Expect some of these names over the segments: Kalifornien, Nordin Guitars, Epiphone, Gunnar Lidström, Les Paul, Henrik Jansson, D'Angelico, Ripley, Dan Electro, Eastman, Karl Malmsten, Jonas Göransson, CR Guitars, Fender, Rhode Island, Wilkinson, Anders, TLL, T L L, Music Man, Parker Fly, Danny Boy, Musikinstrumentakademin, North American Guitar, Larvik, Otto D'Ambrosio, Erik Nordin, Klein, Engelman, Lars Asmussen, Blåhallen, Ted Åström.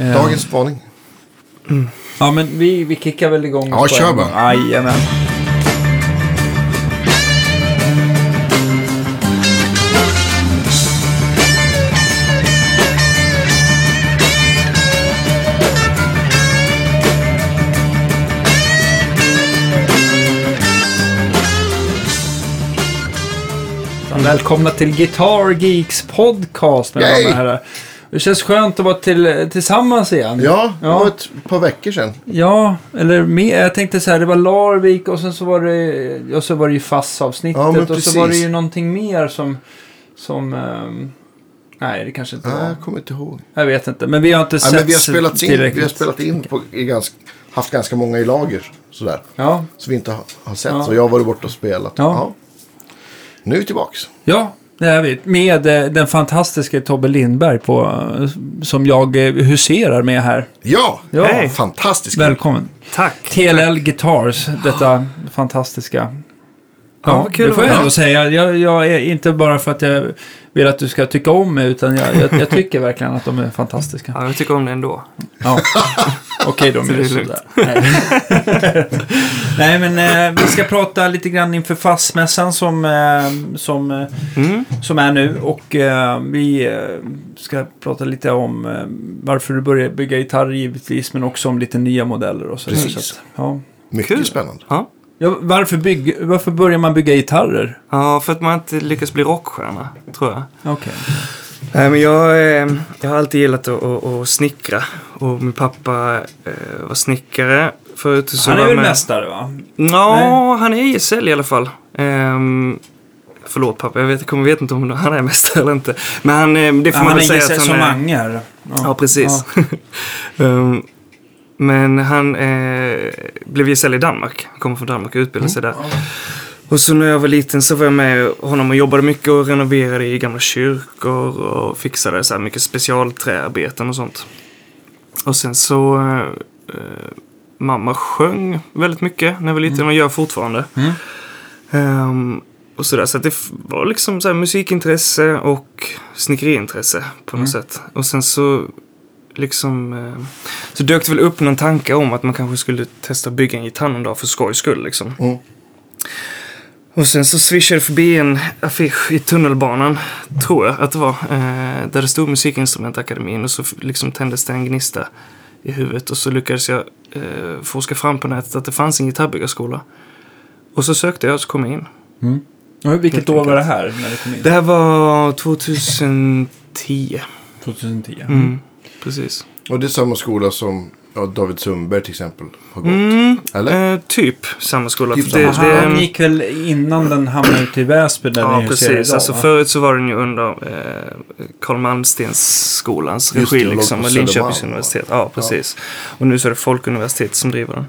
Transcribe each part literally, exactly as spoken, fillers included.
Dagens spaning. Mm. Ja, men vi, vi kickar väl igång. Ja, kör bara. Ajamän. Välkomna till Guitar Geeks podcast med de här. Det känns skönt att vara till, tillsammans igen. Ja, det ja. var ett par veckor sedan. Ja, eller mer. Jag tänkte så här, det var Larvik och sen så var det, och så var det ju F U S-avsnittet, ja, och så var det ju någonting mer som, som um, nej, det kanske inte var. Jag kommer inte ihåg. Jag vet inte, men vi har inte sett, ja, men vi har spelat in, vi har spelat in på, i ganska, haft ganska många i lager sådär. Ja. Så vi inte har sett, ja. Så jag var borta och spelat. Ja. ja. Nu tillbaks. Ja, det är vi. Med eh, den fantastiska Tobbe Lindberg på, som jag eh, huserar med här. Ja, ja. Hej. Fantastisk. Välkommen. Tack. T L L Guitars, detta fantastiska. Ja, ja, kul. Det får jag ändå säga. Jag, jag är inte bara för att jag vill att du ska tycka om mig, utan jag, jag, jag tycker verkligen att de är fantastiska. Ja, jag tycker om det ändå. Ja. Okej, de är ju sådär. Nej. Nej, men eh, vi ska prata lite grann inför F U S-mässan som, eh, som, eh, mm. som är nu. Och eh, vi eh, ska prata lite om eh, varför du börjar bygga gitarr givetvis, men också om lite nya modeller. Och så. Precis. Så att, ja. Mycket kul. Spännande. Ja. Ja, varför, bygg, varför börjar man bygga gitarrer? Ja, för att man inte lyckas bli rockstjärna, tror jag. Okej. Okay. Äh, men jag, eh, jag har alltid gillat att, att, att snickra. Och min pappa eh, var snickare. Förut, så han är väl med... mästare, va? Ja, han är säljare i alla fall. Ehm, förlåt pappa, jag vet, kommer vet inte om han är mästare eller inte. Men han, det får ja, man väl säga att han är... Han är många. Ja, ja, precis. Ja. um, Men han eh, blev ju säljare i Danmark. Han kommer från Danmark och utbildade sig där. Och så när jag var liten så var jag med honom och jobbade mycket och renoverade i gamla kyrkor och fixade så här mycket specialträarbeten och sånt. Och sen så... Eh, mamma sjöng väldigt mycket när jag var liten, mm. och gör fortfarande. Mm. Um, och sådär. Så att det var liksom så här musikintresse och snickeriintresse på något mm. sätt. Och sen så... Liksom, så dök det väl upp någon tanke om att man kanske skulle testa bygga en gitarr en dag för skojs skull liksom. Mm. Och sen så swishade förbi en affisch i tunnelbanan, tror jag att det var, där det stod Musikinstrumentakademin, och så liksom tändes det en gnista i huvudet och så lyckades jag eh, forska fram på nätet att det fanns en gitarrbyggarskola. Och så sökte jag och så kom jag in. Mm. Och vilket år var det här när det kom in? Det här var tjugohundratio. tjugohundratio. Mm. Precis. Och det är samma skola som ja, David Sumber till exempel har gått. Mm, eller? Eh, typ samma skola. Typ det, samma. Det, det, han gick väl innan den hamnade ut i Väsby. Där ja, precis. Idag, alltså, förut så var den ju under eh, Karl Malmstens skolans regi. Just det, liksom, och Linköpings universitet. Ja, precis. Ja. Och nu så är det Folkuniversitet som driver den.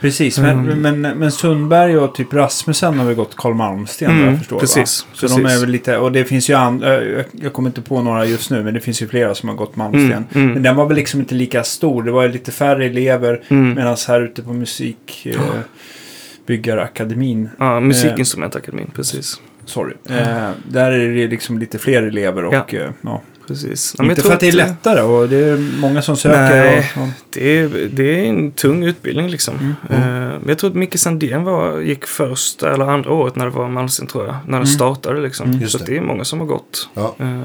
Precis, men, mm. men, men Sundberg och typ Rasmussen har väl gått Karl Malmsten, mm, jag förstår. Precis, va? Så precis. De är väl lite, och det finns ju and, jag, jag kommer inte på några just nu, men det finns ju flera som har gått Malmsten. Mm, mm. Men den var väl liksom inte lika stor, det var ju lite färre elever, mm. medan här ute på musikbyggarakademin. Ja, eh, musikinstrumentakademin, precis. Sorry. Eh, där är det liksom lite fler elever och ja. Eh, ja. Precis. Ja, inte för att det är lättare och det är många som söker. Nej, och, och. Det, är, det är en tung utbildning liksom. Mm. Mm. Uh, jag tror att Micke Sandén var, gick första eller andra året när det var Malmsten, tror jag. När den mm. startade liksom. Mm. Så det. det är många som har gått ja. uh,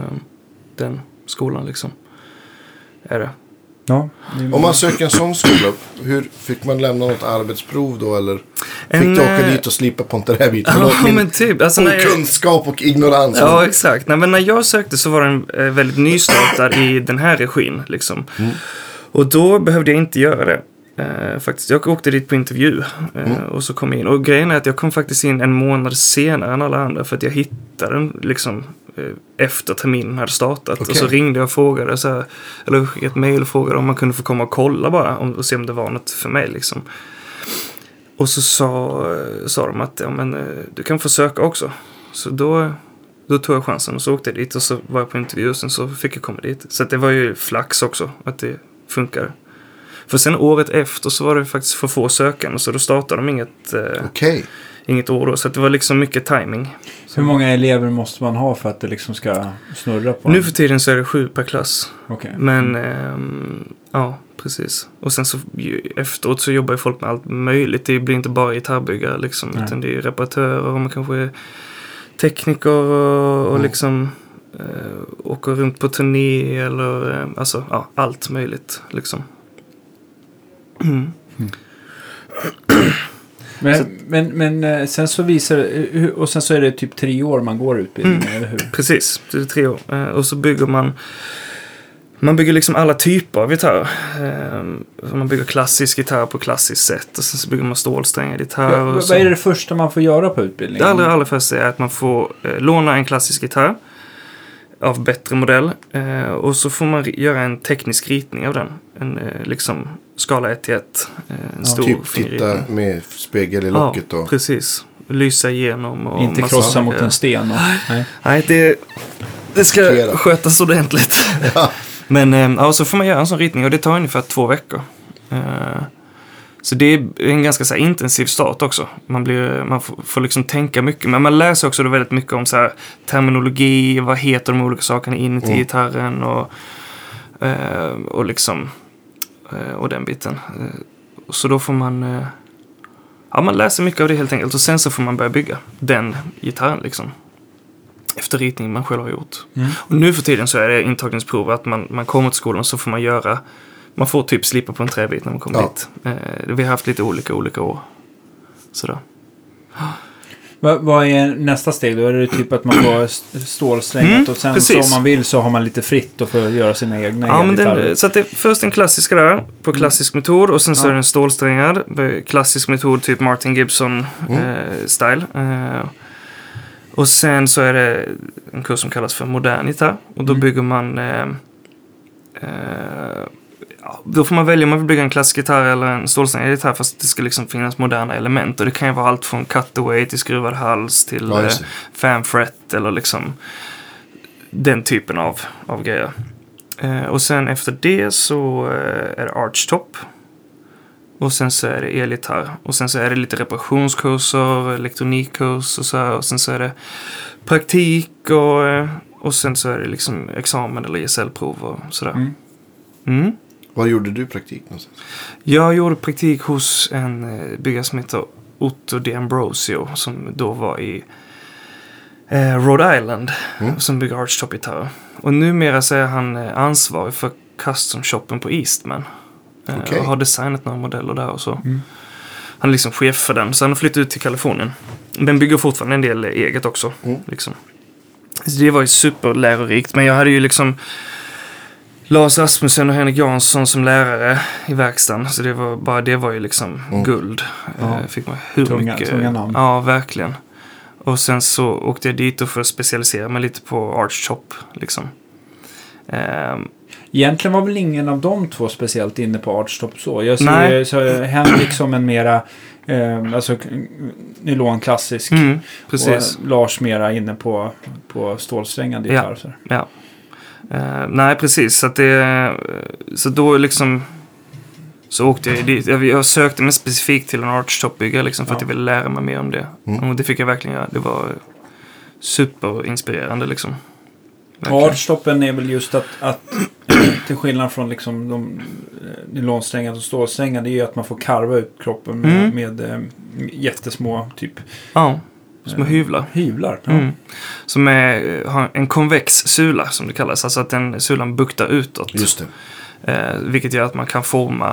den skolan liksom. Är det? Ja. Om man söker en sån skola, hur fick man lämna något arbetsprov då, eller fick en, du åka dit och slipa på den här biten? Ja, men typ. Alltså, kunskap och ignorans. Ja, exakt. Nej, men när jag sökte så var den väldigt nystartad i den här regin liksom. Mm. Och då behövde jag inte göra det. Eh, faktiskt. Jag åkte dit på intervju eh, mm. och så kom jag in. Och grejen är att jag kom faktiskt in en månad senare än alla andra för att jag hittade den liksom efter terminen hade startat. Okay. Och så ringde jag och frågade så här, eller skickade ett mejl och frågade om man kunde få komma och kolla bara om, och se om det var något för mig liksom. Och så sa, sa de att ja, men, du kan försöka också. Så då, då tog jag chansen och så åkte jag dit och så var jag på intervju och sen så fick jag komma dit. Så det var ju flax också att det funkar. För sen året efter så var det faktiskt för få sökande, så då startade de inget eh, okay. inget år. Så att det var liksom mycket timing. Hur många elever måste man ha för att det liksom ska snurra på? Nu en? För tiden så är det sju per klass. Okay. Men ehm, ja, precis. Och sen så efteråt så jobbar ju folk med allt möjligt. Det blir inte bara gitarrbyggare liksom. Nej. Utan det är ju reparatörer och man kanske är tekniker och, och liksom eh, åker runt på turné eller eh, alltså ja, allt möjligt liksom. Mm. Mm. Men, men, men sen så visar och sen så är det typ tre år man går utbildningen, mm, eller hur? Precis, det är tre år. Och så bygger man man bygger liksom alla typer av gitarr. Man bygger klassisk gitarr på klassiskt sätt och sen så bygger man stålstränga gitarr. Ja, vad är det första man får göra på utbildningen? Det allra, allra första är att man får låna en klassisk gitarr av bättre modell och så får man göra en teknisk ritning av den. En liksom skala ett till ett. En ja, stor typ titta med spegel i locket då. Ja, precis. Lysa igenom. Och inte krossa mot en sten. Och, nej, nej det, det ska Kera. skötas ordentligt. Ja. Men ja, så får man göra en sån ritning och det tar ungefär två veckor. Så det är en ganska så här intensiv start också. Man, blir, man får, får liksom tänka mycket. Men man läser också då väldigt mycket om så här terminologi. Vad heter de olika sakerna inuti mm. gitarren och, och liksom... och den biten. Så då får man ja, man läser mycket av det helt enkelt och sen så får man börja bygga den gitarren liksom. Efter ritning man själv har gjort. Mm. Och nu för tiden så är det intagningsprov att man, man kommer till skolan så får man göra man får typ slipa på en träbit när man kommer ja. dit. Vi har haft lite olika olika år. Sådär. Vad, vad är nästa steg då? Är det typ att man bara stålsträngat mm, och sen precis. så om man vill så har man lite fritt och får göra sina egna ja, men den, så att det är först en klassisk där på klassisk mm. metod och sen så ja. är det en stålsträngad klassisk metod typ Martin Gibson mm. eh, style eh, och sen så är det en kurs som kallas för modern gitarr och då mm. bygger man eh, eh, då får man välja om man vill bygga en klassisk gitarr eller en stålsträngad gitarr fast det ska liksom finnas moderna element och det kan ju vara allt från cutaway till skruvad hals till ja, fanfret eller liksom den typen av, av grejer. Eh, och sen efter det så eh, är det archtop och sen så är det elgitarr och sen så är det lite reparationskurser, elektronikkurser och så här, och sen så är det praktik och, och sen så är det liksom examen eller E S L-prov och sådär. Mm. Mm. Vad gjorde du praktik någonstans? Jag gjorde praktik hos en byggare som heter Otto D'Ambrosio som då var i eh, Rhode Island mm. som bygger archtop-gitarrer. Och numera så är han ansvarig för custom-shoppen på Eastman. Eh, okay. Och har designat några modeller där och så. Mm. Han är liksom chef för den så han har flyttat ut till Kalifornien. Men bygger fortfarande en del eget också. Mm. Liksom. Så det var ju superlärorikt men jag hade ju liksom Lars Asmussen och Henrik Jansson som lärare i verkstaden. Så det var, bara det var ju liksom mm. guld. Ja. Fick man hur tunga, mycket... Tunga namn. Ja, verkligen. Och sen så åkte jag dit och för att specialisera mig lite på artshop. Liksom. Um, Egentligen var väl ingen av de två speciellt inne på artshop så. Jag ser så Henrik som en mera... Eh, alltså nylonklassisk. Mm, precis. Och Lars mera inne på, på stålsträngande gitarr. Ja, ja. Uh, nej precis så att det så då liksom så åkte jag dit jag, jag sökte mig specifikt till en archtopbyggare liksom för ja. att jag ville lära mig mer om det mm. och det fick jag verkligen göra. Det var superinspirerande liksom. Artstoppen är väl just att, att till skillnad från liksom de nylonsträngade och stålsträngade det är ju att man får karva ut kroppen med, mm. med, med, med jättesmå typ ja. Små hyvlar. hyvlar ja. mm. Som är, har en konvex sula som det kallas. Alltså att den sulan buktar utåt. Just det. Eh, vilket gör att man kan forma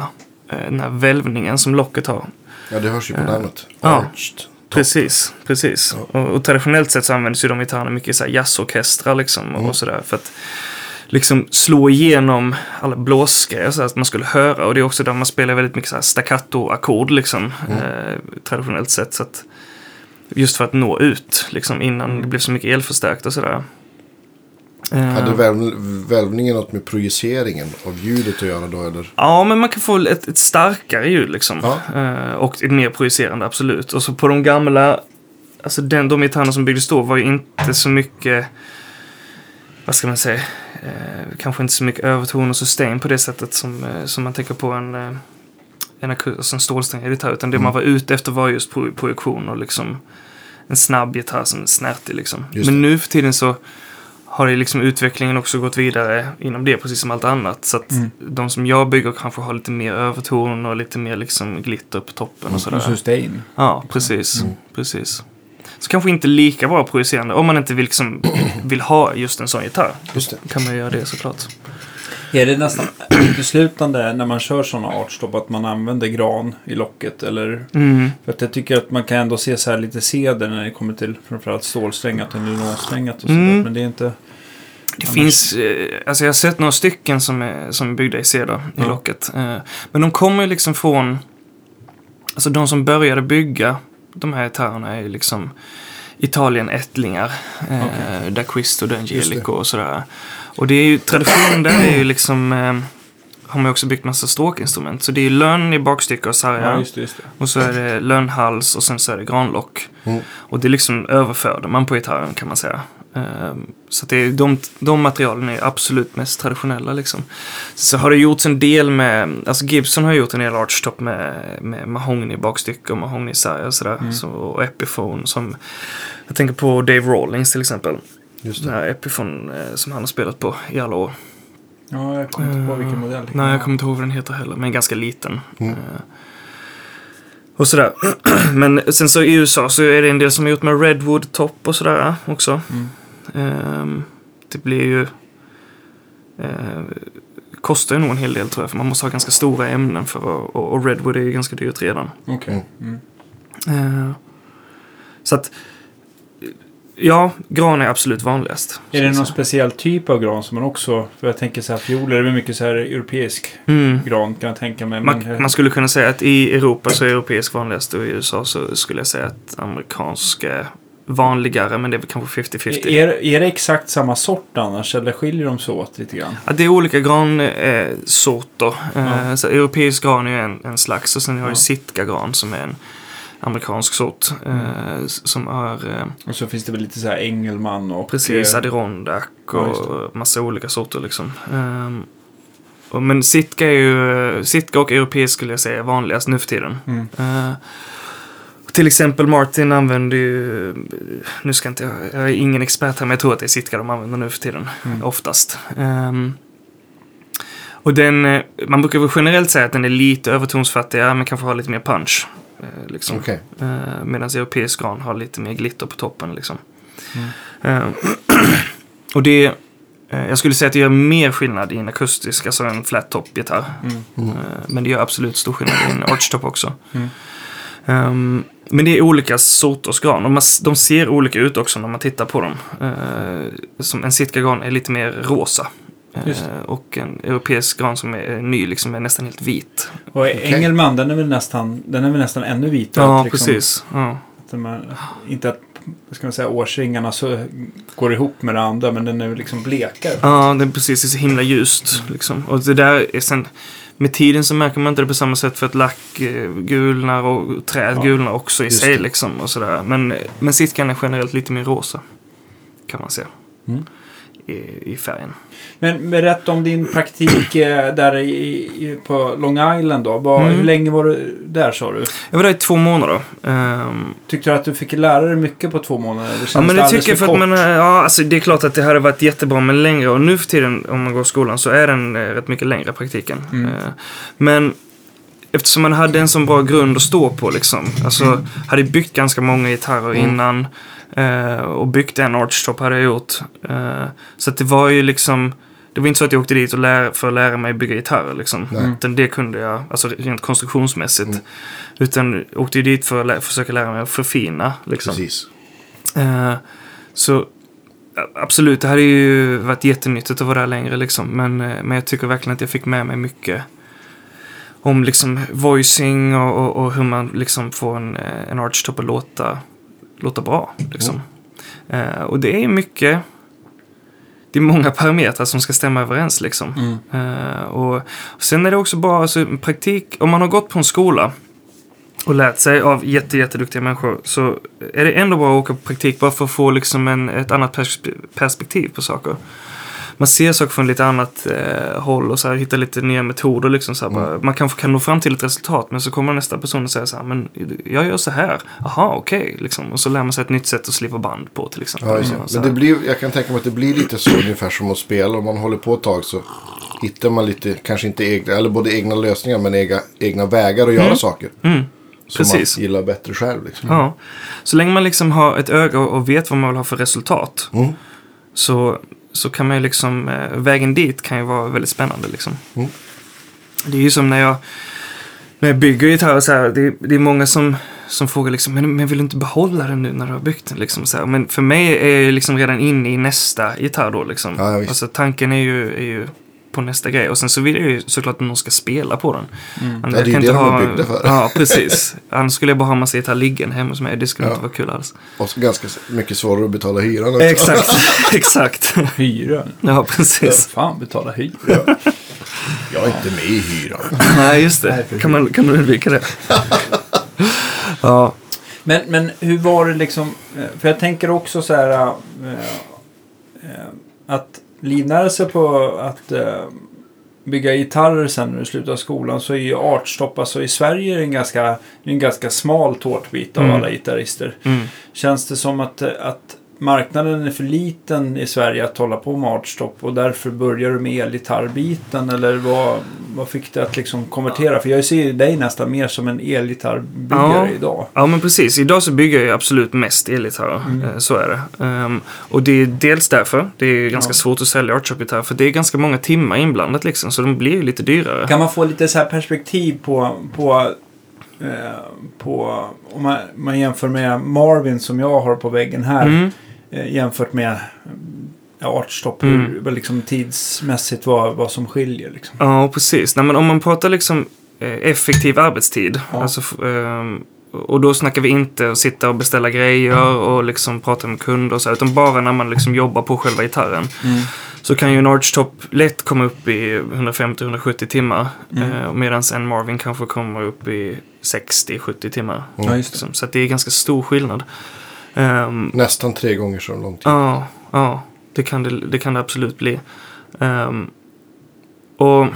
eh, den här välvningen som locket har. Ja, det hörs ju på eh, namnet. Arched. Ja, precis. precis. Ja. Och, och traditionellt sett så används ju de gitarrerna mycket i så här jazzorkestrar liksom, mm. och sådär. För att liksom slå igenom alla blåsgrejer så att man skulle höra. Och det är också där man spelar väldigt mycket så här staccato-ackord liksom, mm. eh, traditionellt sett. Så att just för att nå ut liksom, innan det blev så mycket elförstärkt och sådär. Hade välv- välvningen något med projiceringen av ljudet att göra då? Eller? Ja, men man kan få ett, ett starkare ljud liksom. Ja. Och ett mer projicerande, absolut. Och så på de gamla, alltså den, de gitarrerna som byggdes då var ju inte så mycket, vad ska man säga, eh, kanske inte så mycket överton och sustain på det sättet som, som man tänker på en... en, alltså en stålsträngad gitarr, utan det mm. man var ute efter var just pro- projektion och liksom en snabb gitarr som är snärtig liksom. Men nu för tiden så har det liksom utvecklingen också gått vidare inom det, precis som allt annat, så att mm. de som jag bygger kanske har lite mer överton och lite mer liksom glitter på toppen mm. och sådär. Sustain. Ja, precis. Mm. Precis. Så kanske inte lika bra projicerande om man inte vill, liksom, vill ha just en sån gitarr. Just det. Kan man göra det såklart. Är det nästan beslutande när man kör sådana artstopp att man använder gran i locket? Eller? Mm. För att jag tycker att man kan ändå se så här lite seder när det kommer till framförallt stålsträngat och nylonsträngat och sådär. Mm. Men det är inte... Det annars... finns... Alltså jag har sett några stycken som är, som är byggda i seder i ja. Locket. Men de kommer ju liksom från... Alltså de som började bygga de här gitarrerna är ju liksom Italien-ättlingar. Okay. Da Quisto, D'Angelico och sådär. Och det är ju, traditionen där är ju liksom, eh, har man också byggt massa stråkinstrument. Så det är ju lön i bakstycke och sargar. Ja, just det, just det. Och så är det lönnhals och sen så är det granlock. Mm. Och det liksom överförde man på gitarren kan man säga. Eh, så att det är, de, de materialen är absolut mest traditionella liksom. Så har det gjorts en del med, alltså Gibson har gjort en del artstop med, med mahogny i bakstycke och mahogny i sargar och sådär. Mm. Så, och Epiphone som, jag tänker på Dave Rawlings till exempel. Just det. Den här Epiphone eh, som han har spelat på i alla år. Ja, jag kommer inte på uh, vilken modell. Nej, jag kommer inte ihåg vad den heter heller, men ganska liten. Mm. Uh, och sådär. Men sen så i U S A så är det en del som är gjort med Redwood topp och sådär också. Mm. Uh, det blir ju... Uh, kostar ju nog en hel del tror jag, för man måste ha ganska stora ämnen för att, och, och Redwood är ju ganska dyrt redan. Okej. Okay. Mm. Uh, så att... Ja, gran är absolut vanligast. Är det någon speciell typ av gran som man också... För jag tänker så här, fioler är väl mycket så här europeisk mm. gran kan jag tänka mig. Man, men... man skulle kunna säga att i Europa så är europeisk vanligast och i U S A så skulle jag säga att amerikansk är vanligare, men det är kanske fifty fifty. Är, är det exakt samma sort annars eller skiljer de sig åt lite grann? Ja, det är olika gransorter. Ja. Så europeisk gran är en, en slags och sen har ja. ju Sitka gran som är en amerikansk sort mm. eh, som är... Eh, och så finns det väl lite så här Engelman och... Precis, Adirondack och ja, massa olika sorter liksom. Um, och, men Sitka är ju... Sitka och europeisk skulle jag säga är vanligast nu för tiden. Mm. Uh, till exempel Martin använder ju... Nu ska jag inte... Jag är ingen expert här men jag tror att det är Sitka de använder nu för tiden. Mm. Oftast. Um, och den... Man brukar väl generellt säga att den är lite övertonsfattigare men kanske har lite mer punch. Liksom. Okay. Uh, medan europeisk gran har lite mer glitter på toppen liksom. mm. uh, och det uh, jag skulle säga att det gör mer skillnad i en akustisk, alltså en flat top gitarr mm. mm. uh, men det gör absolut stor skillnad i en archtop också. mm. um, men det är olika sorters gran och man, de ser olika ut också när man tittar på dem. Uh, som en Sitka gran är lite mer rosa. Just. Och en europeisk gran som är ny liksom är nästan helt vit. Och okay. Engelman, den är väl nästan den är väl nästan ännu vitare. Ja, liksom, precis. Ja. Att man, inte att ska man säga årsringarna så går ihop med det andra, men den är liksom blekare. Ja, den precis är så himla ljust liksom. Och det där är sen med tiden så märker man inte det på samma sätt för att lack gulnar och träd ja. gulnar också i just sig det. Liksom och sådär. Men men Sitkan är generellt lite mer rosa kan man säga. Mm. I, i färgen. Men berätta om din praktik eh, där i, i, på Long Island då. Var, mm. Hur länge var du där sa du? Jag var där i två månader. Um, Tyckte du att du fick lära dig mycket på två månader? Det ja, men det tycker jag för att man, ja, alltså, det är klart att det hade varit jättebra men längre. Och nu för tiden om man går i skolan så är den eh, rätt mycket längre praktiken. Mm. Uh, men eftersom man hade en sån bra grund att stå på liksom. Alltså mm. hade byggt ganska många gitarrer mm. innan. Uh, och byggt en artstop hade jag gjort. Uh, så att det var ju liksom... Det var inte så att jag åkte dit och lär, för att lära mig bygga gitarrer. Liksom. Mm. Utan det kunde jag, alltså rent konstruktionsmässigt. Mm. Utan åkte ju dit för att lä- försöka lära mig att förfina. Liksom. Precis. Uh, så absolut, det hade ju varit jättenyttigt att vara där längre. Liksom. Men, men jag tycker verkligen att jag fick med mig mycket... Om liksom voicing och, och, och hur man liksom får en, en artstop att låta... låta bra liksom. Mm. Uh, och det är mycket det är många parametrar som ska stämma överens liksom. Mm. uh, och, och sen är det också bara alltså, praktik, om man har gått på en skola och lärt sig av jätte, jätteduktiga människor så är det ändå bra att åka på praktik bara för att få liksom en, ett annat pers- perspektiv på saker. man ser saker från lite annat eh, håll och så här, hittar lite nya metoder liksom, så här, mm. bara, man kan, kan nå fram till ett resultat, men så kommer nästa person och säger så här, men jag gör så här, aha okej okay, liksom, och så lär man sig ett nytt sätt att sliva band på till exempel. Ja, liksom, men så det blir, jag kan tänka mig att det blir lite så ungefär som att spela, om man håller på ett tag så hittar man lite, kanske inte egna, eller både egna lösningar men egna, egna vägar att göra mm. saker. Mm. Som precis. Man gillar bättre själv. Liksom. Ja. Så länge man liksom har ett öga och vet vad man vill ha för resultat mm. så, så kan man ju liksom, vägen dit kan ju vara väldigt spännande liksom. Mm. Det är ju som när jag, när jag bygger gitarr så här, det, det är många som, som frågar liksom, men, men vill du inte behålla den nu när du har byggt den liksom, så här. Men för mig är jag liksom redan inne i nästa gitarr då liksom. Ja, alltså tanken är ju, är ju på nästa grej, och sen så vill jag ju såklart att någon ska spela på den. Mm. Men ja, det är ju det inte de ha... byggda för. Ja, precis. Annars skulle jag bara ha en massa gitarrliggen hemma hos mig. Det skulle ja. inte vara kul alls. Och ganska mycket svårare att betala hyran också. Exakt, exakt. Hyran? Ja, precis. Ja, fan, betala hyran. Ja. Jag är inte med i hyran. Nej, just det. Nej, kan man, kan man undvika det? Ja. Men, men hur var det liksom, för jag tänker också så här äh, äh, att livnära sig på att eh, bygga gitarrer sen när du slutar skolan, så är ju artstopp, alltså i Sverige är det en ganska, en ganska smal tårtbit av mm. alla gitarrister. Mm. Känns det som att, att marknaden är för liten i Sverige att hålla på med artstopp, och därför börjar du med elgitarrbiten, eller vad, vad fick det att liksom konvertera? För jag ser dig nästan mer som en elgitarrbyggare ja. idag. Ja, men precis. Idag så bygger jag absolut mest elgitarrer. Mm. Så är det. Um, och det är dels därför. Det är ganska ja. svårt att sälja artshop-gitarr, för det är ganska många timmar inblandat liksom, så de blir ju lite dyrare. Kan man få lite så här perspektiv på... på eh, på om man, man jämför med Marvin som jag har på väggen här mm. jämfört med artstopp, hur mm. liksom tidsmässigt vad, vad som skiljer liksom. Ja, precis. Nej, men om man pratar liksom effektiv arbetstid ja. alltså, och då snackar vi inte att sitta och beställa grejer och liksom prata med kunder och så, utan bara när man liksom jobbar på själva gitarren mm. så kan ju en artstopp lätt komma upp i hundrafemtio till hundrasjuttio timmar mm. medan en Marvin kanske kommer upp i sextio till sjuttio timmar mm. liksom. Så att det är ganska stor skillnad. Um, Nästan tre gånger så lång tid. Ja, ja det, kan det, det kan det absolut bli. Um, och,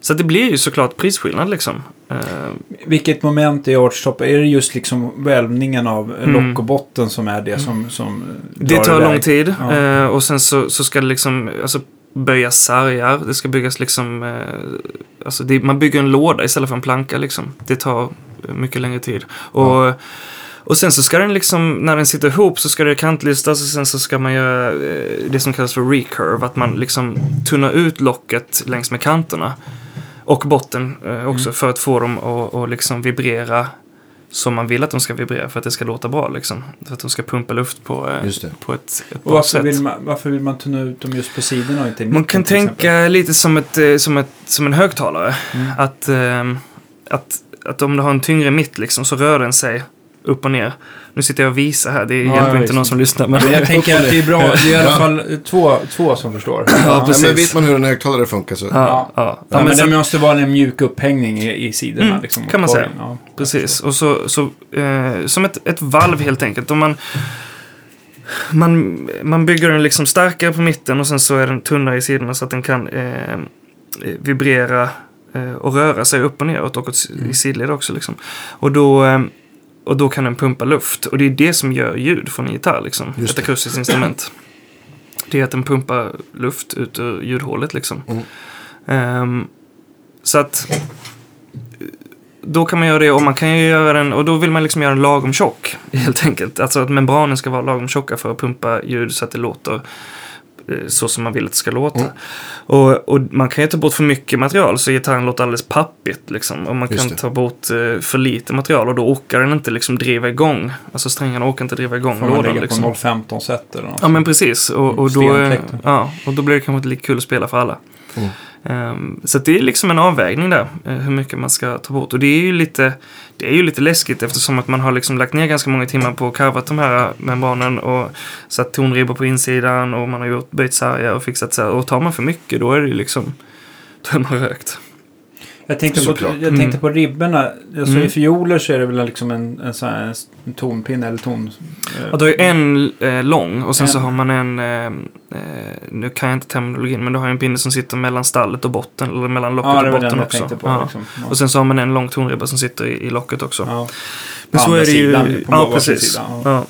så att det blir ju såklart prisskillnad liksom. Uh, Vilket moment i artstopp? Är det just liksom välvningen av mm. lock och botten som är det som, som tar det tar det lång tid. Ja. Uh, och sen så, så ska det liksom... Alltså, böja sargar, det ska byggas liksom eh, alltså det, man bygger en låda istället för en planka liksom, det tar mycket längre tid och, mm. och sen så ska den liksom, när den sitter ihop så ska det kantlistas, och sen så ska man göra eh, det som kallas för recurve, att man liksom tunnar ut locket längs med kanterna och botten eh, också mm. för att få dem att och liksom vibrera som man vill att de ska vibrera, för att det ska låta bra liksom. För att de ska pumpa luft på, på ett, ett bra sätt. Vill man, varför vill man tunna ut dem just på sidorna och inte i mitten? Man kan tänka exempel. lite som, ett, som, ett, som en högtalare. Mm. Att, att, att om du har en tyngre mitt liksom, så rör den sig upp och ner. Nu sitter jag och visar här, det ja, hjälper inte någon som lyssnar. Men jag tänker att det är bra, det är i alla fall två, två som förstår. Ja, ja, men vet man hur en högtalare funkar så... Ja, ja. ja, ja men, men så... det måste vara en mjuk upphängning i, i sidorna. Mm, liksom, kan man korgen. säga. Ja, precis, och så, så, eh, som ett, ett valv helt enkelt. Om man, man, man bygger den liksom starkare på mitten, och sen så är den tunnare i sidorna så att den kan eh, vibrera eh, och röra sig upp och ner och åt mm. i sidled också. Liksom. Och då... Eh, Och då kan den pumpa luft. Och det är det som gör ljud från en gitarr. Liksom. Ett akustiskt instrument. Det är att den pumpar luft ut ur ljudhålet. Liksom. Mm. Um, så att... Då kan man göra det. Och man kan ju göra den... Och då vill man liksom göra en lagom tjock. Helt enkelt. Alltså att membranen ska vara lagom tjocka för att pumpa ljud så att det låter... så som man vill att det ska låta. Mm. Och, och man kan ju ta bort för mycket material så gitarren låter alldeles pappigt liksom. Och man Just kan det. ta bort eh, för lite material, och då åker den inte liksom driva igång. Alltså strängarna åker inte driva igång. Får man lägga liksom. på noll komma femton set eller något. Ja men precis. Och, och, då, ja, och då blir det kanske inte lika kul att spela för alla. Mm. Um, så det är liksom en avvägning där, uh, hur mycket man ska ta bort. Och det är ju lite, det är ju lite läskigt, eftersom att man har liksom lagt ner ganska många timmar på att karvat de här membranen och satt tonribbor på insidan, och man har gjort böjt sargar och fixat så här. Och tar man för mycket, då är det liksom, då är man rökt. Jag tänkte, på, jag tänkte mm. på ribborna. Alltså mm. i fioler så är det väl liksom en, en sån här en tonpinne eller ton... Eh, ja, då är en eh, lång och sen en. Så har man en... Eh, nu kan jag inte terminologin, men då har jag en pinne som sitter mellan stallet och botten, eller mellan locket ja, och botten också. På, ja. Liksom. Ja. Och sen så har man en lång tonribba som sitter i, i locket också. Ja. Men så är det ju... Sidan, ja, precis. Ja. Ja.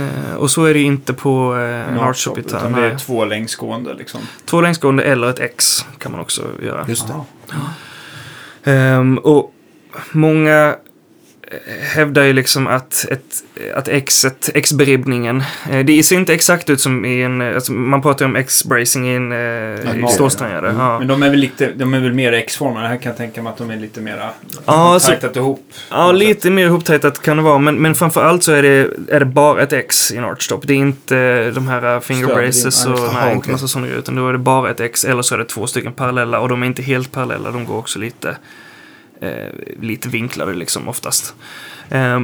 Uh, och så är det inte på uh, hardshop utan det är två längsgående liksom. Två längsgående eller ett X kan man också göra. Just det. Uh, um, och många hävdar ju liksom att ett, att exet, X-beribbningen eh, det ser inte exakt ut som i en alltså man pratar ju om X-bracing i en eh, ja, stålsträngare. Mm. Ja. Men de är väl lite de är väl mer X-formade. Här kan jag tänka mig att de är lite mer ja, tajtat ihop. Ja, lite sätt. Mer ihoptajtat kan det vara, men men framförallt så är det är det bara ett X i en archtop. Det är inte de här finger braces och nej, inte massa sånt utan då är det bara ett X eller så är det två stycken parallella och de är inte helt parallella, de går också lite Eh, lite vinklade liksom oftast. Eh,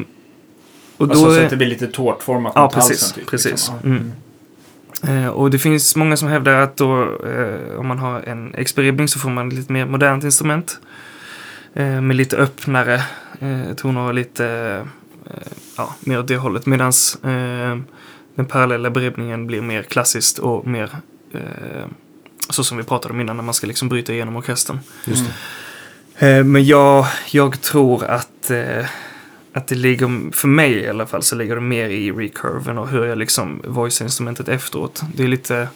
och då alltså, är... så att det blir lite tårtformat ja, mot precis, halsen. Typ, precis. Liksom. Mm. Mm. Eh, och det finns många som hävdar att då, eh, om man har en X-beribbning så får man ett lite mer modernt instrument eh, med lite öppnare eh, toner och lite eh, ja, mer åt det hållet. Medan eh, den parallella beribbningen blir mer klassiskt och mer eh, så som vi pratade om innan när man ska liksom bryta igenom orkestern. Just det. Mm. Men jag, jag tror att, eh, att det ligger, för mig i alla fall, så ligger det mer i recurven och hur jag liksom voice-instrumentet efteråt. Det är lite,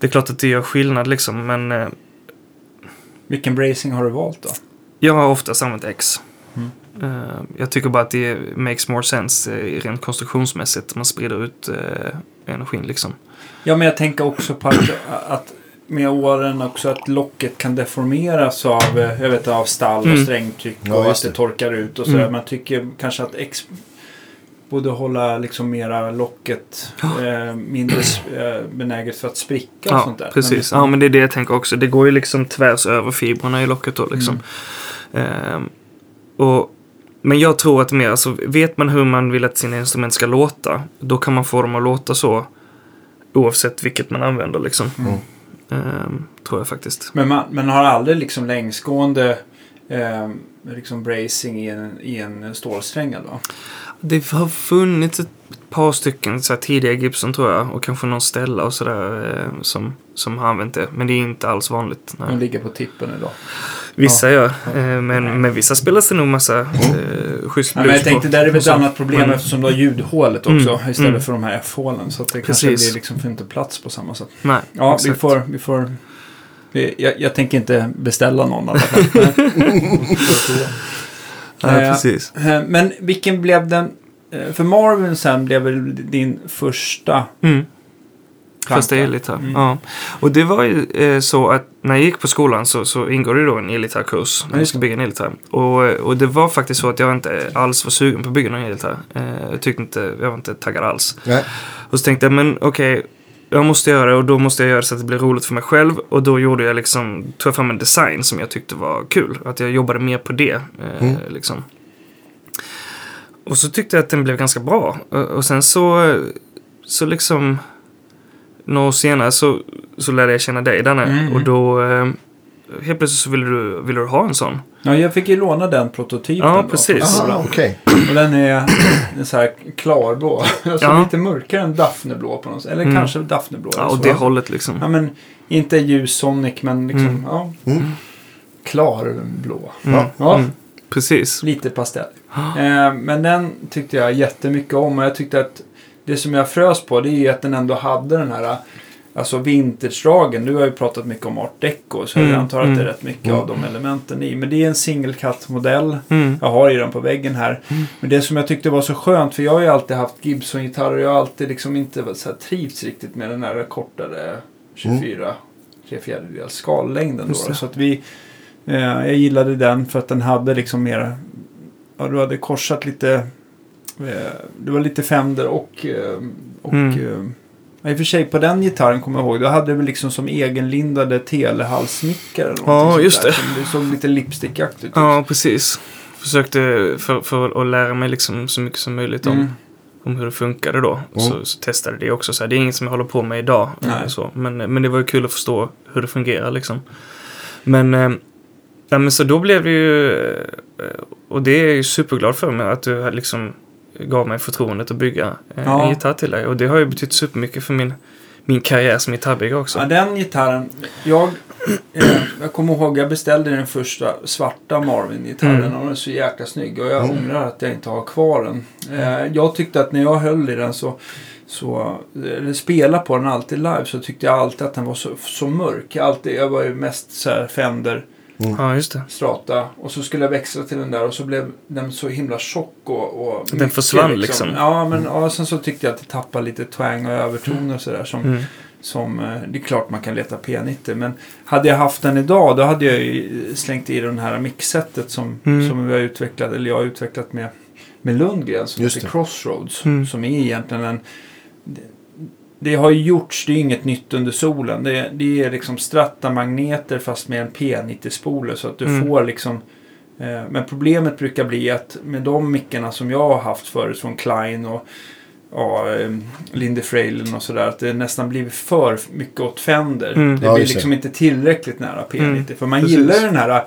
det är klart att det gör skillnad liksom, men... Eh, vilken bracing har du valt då? Jag har oftast använt X. Mm. Eh, jag tycker bara att det makes more sense eh, rent konstruktionsmässigt. Man sprider ut eh, energin liksom. Ja, men jag tänker också på att... att med åren också att locket kan deformeras av, jag vet, av stall mm. och strängtryck och ja, att det torkar ut och så mm. man tycker kanske att X borde hålla liksom mera locket oh. eh, mindre eh, benäget för att spricka och ja, sånt där. Precis. Men liksom... Ja, men det är det jag tänker också. Det går ju liksom tvärs över fibrerna i locket då liksom. Mm. Ehm, och men jag tror att mer, alltså vet man hur man vill att sina instrument ska låta, då kan man få dem att låta så oavsett vilket man använder liksom. Mm. Um, tror jag faktiskt. Men man, man har aldrig liksom längsgående um, liksom bracing i en, i en stålstränga då? Det har funnits ett par stycken så här, tidiga Gibson tror jag och kanske någon ställa och sådär eh, som, som har använt det. Men det är inte alls vanligt. Nej. De ligger på tippen idag. Vissa ja. gör. Ja. Eh, men, men vissa spelas det nog massa eh, schysst ja, men jag tänkte, på, där är väl ett annat problem men, eftersom du har ljudhålet också mm, istället mm. för de här F-hålen. Så att det precis. Kanske blir liksom, får inte plats på samma sätt. Nej, ja, exakt. vi får... Vi får vi, jag, jag tänker inte beställa någon i alla fall. Nej, eh, precis. Eh, men vilken blev den... För Marvin sen blev väl din första mm. första elgitarr. Mm. Ja. Och det var ju eh, så att när jag gick på skolan så, så ingår det då en elgitarrkurs när jag ska bygga en elgitarr. Och, och det var faktiskt så att jag inte alls var sugen på att bygga någon elgitarr. Eh, jag tyckte inte, jag var inte taggad alls. Nej. Och så tänkte jag, men okej, okay, jag måste göra det och då måste jag göra det så att det blir roligt för mig själv. Och då gjorde jag liksom, tog jag fram en design som jag tyckte var kul. Att jag jobbade mer på det eh, mm. liksom. Och så tyckte jag att den blev ganska bra. Och sen så, så liksom några år senare så, så lärde jag känna dig där mm. Och då helt plötsligt så ville du, ville du ha en sån. Ja, jag fick ju låna den prototypen. Ja, precis. Då, ah, okay. Och den är så här klarblå. Alltså ja. Lite mörkare än Daphneblå på något sätt. Eller mm. kanske Daphneblå. Ja, och så. Det hållet liksom. Ja, men inte ljus Sonic, men liksom, mm. ja. Mm. Klarblå. Mm. Ja, ja. Mm. Precis. Lite pastell. Eh, men den tyckte jag jättemycket om. Och jag tyckte att det som jag frös på det är ju att den ändå hade den här alltså vintage-dragen. Du har ju pratat mycket om Art Deco så mm. jag antar att det är rätt mycket mm. av de elementen i. Men det är en single cut-modell. Mm. Jag har ju den på väggen här. Mm. Men det som jag tyckte var så skönt, för jag har ju alltid haft Gibson-gitarrer och jag har alltid liksom inte så här trivts riktigt med den här kortare tjugofyra tre fjärdedels skallängden då. Då. Så att vi jag gillade den för att den hade liksom mer ja, du hade korsat lite det var lite Fender och och mm. i och för sig på den gitarren kommer jag ihåg då hade vi liksom som egenlindade telehalssmickare eller ja just där, det som, det såg lite lipstickaktigt ut ja precis försökte för, för att lära mig liksom så mycket som möjligt om mm. om hur det funkade då mm. så, så testade det också så här, det är inget som jag håller på med idag så. Men, men det var ju kul att förstå hur det fungerar liksom men Nej, men så då blev det ju, och det är jag ju superglad för mig, att du liksom gav mig förtroendet att bygga en ja. gitarr till dig. Och det har ju betytt supermycket för min, min karriär som gitarrbyggare också. Ja, den gitarren, jag, eh, jag kommer ihåg, jag beställde den första svarta Marvin-gitarren mm. och den är så jäkla snygg. Och jag ångrar mm. att jag inte har kvar den. Eh, jag tyckte att när jag höll i den så... så eller spela på den alltid live, så tyckte jag alltid att den var så, så mörk. Alltid, jag var ju mest så här Fender mm. ja, just det. Strata, och så skulle jag växla till den där och så blev den så himla tjock och, och den mycket, försvann liksom. liksom. Ja, men mm. ja, sen så tyckte jag att det tappade lite twang och övertoner och sådär som mm. som det är klart man kan leta P nittio, men hade jag haft den idag då hade jag ju slängt i den här mixsättet som mm. som vi har utvecklat, eller jag har utvecklat med med Lundgren som heter Crossroads mm. som är egentligen en Det, det har ju gjorts, det är inget nytt under solen. Det, det är liksom stratamagneter fast med en P nittio-spole så att du mm. får liksom eh, men problemet brukar bli att med de mickarna som jag har haft förut från Klein och ja, Lindy Frailen och sådär, att det nästan blir för mycket åt Fender. Mm. Det ja, blir liksom inte tillräckligt nära P nittio mm. för man precis. Gillar den här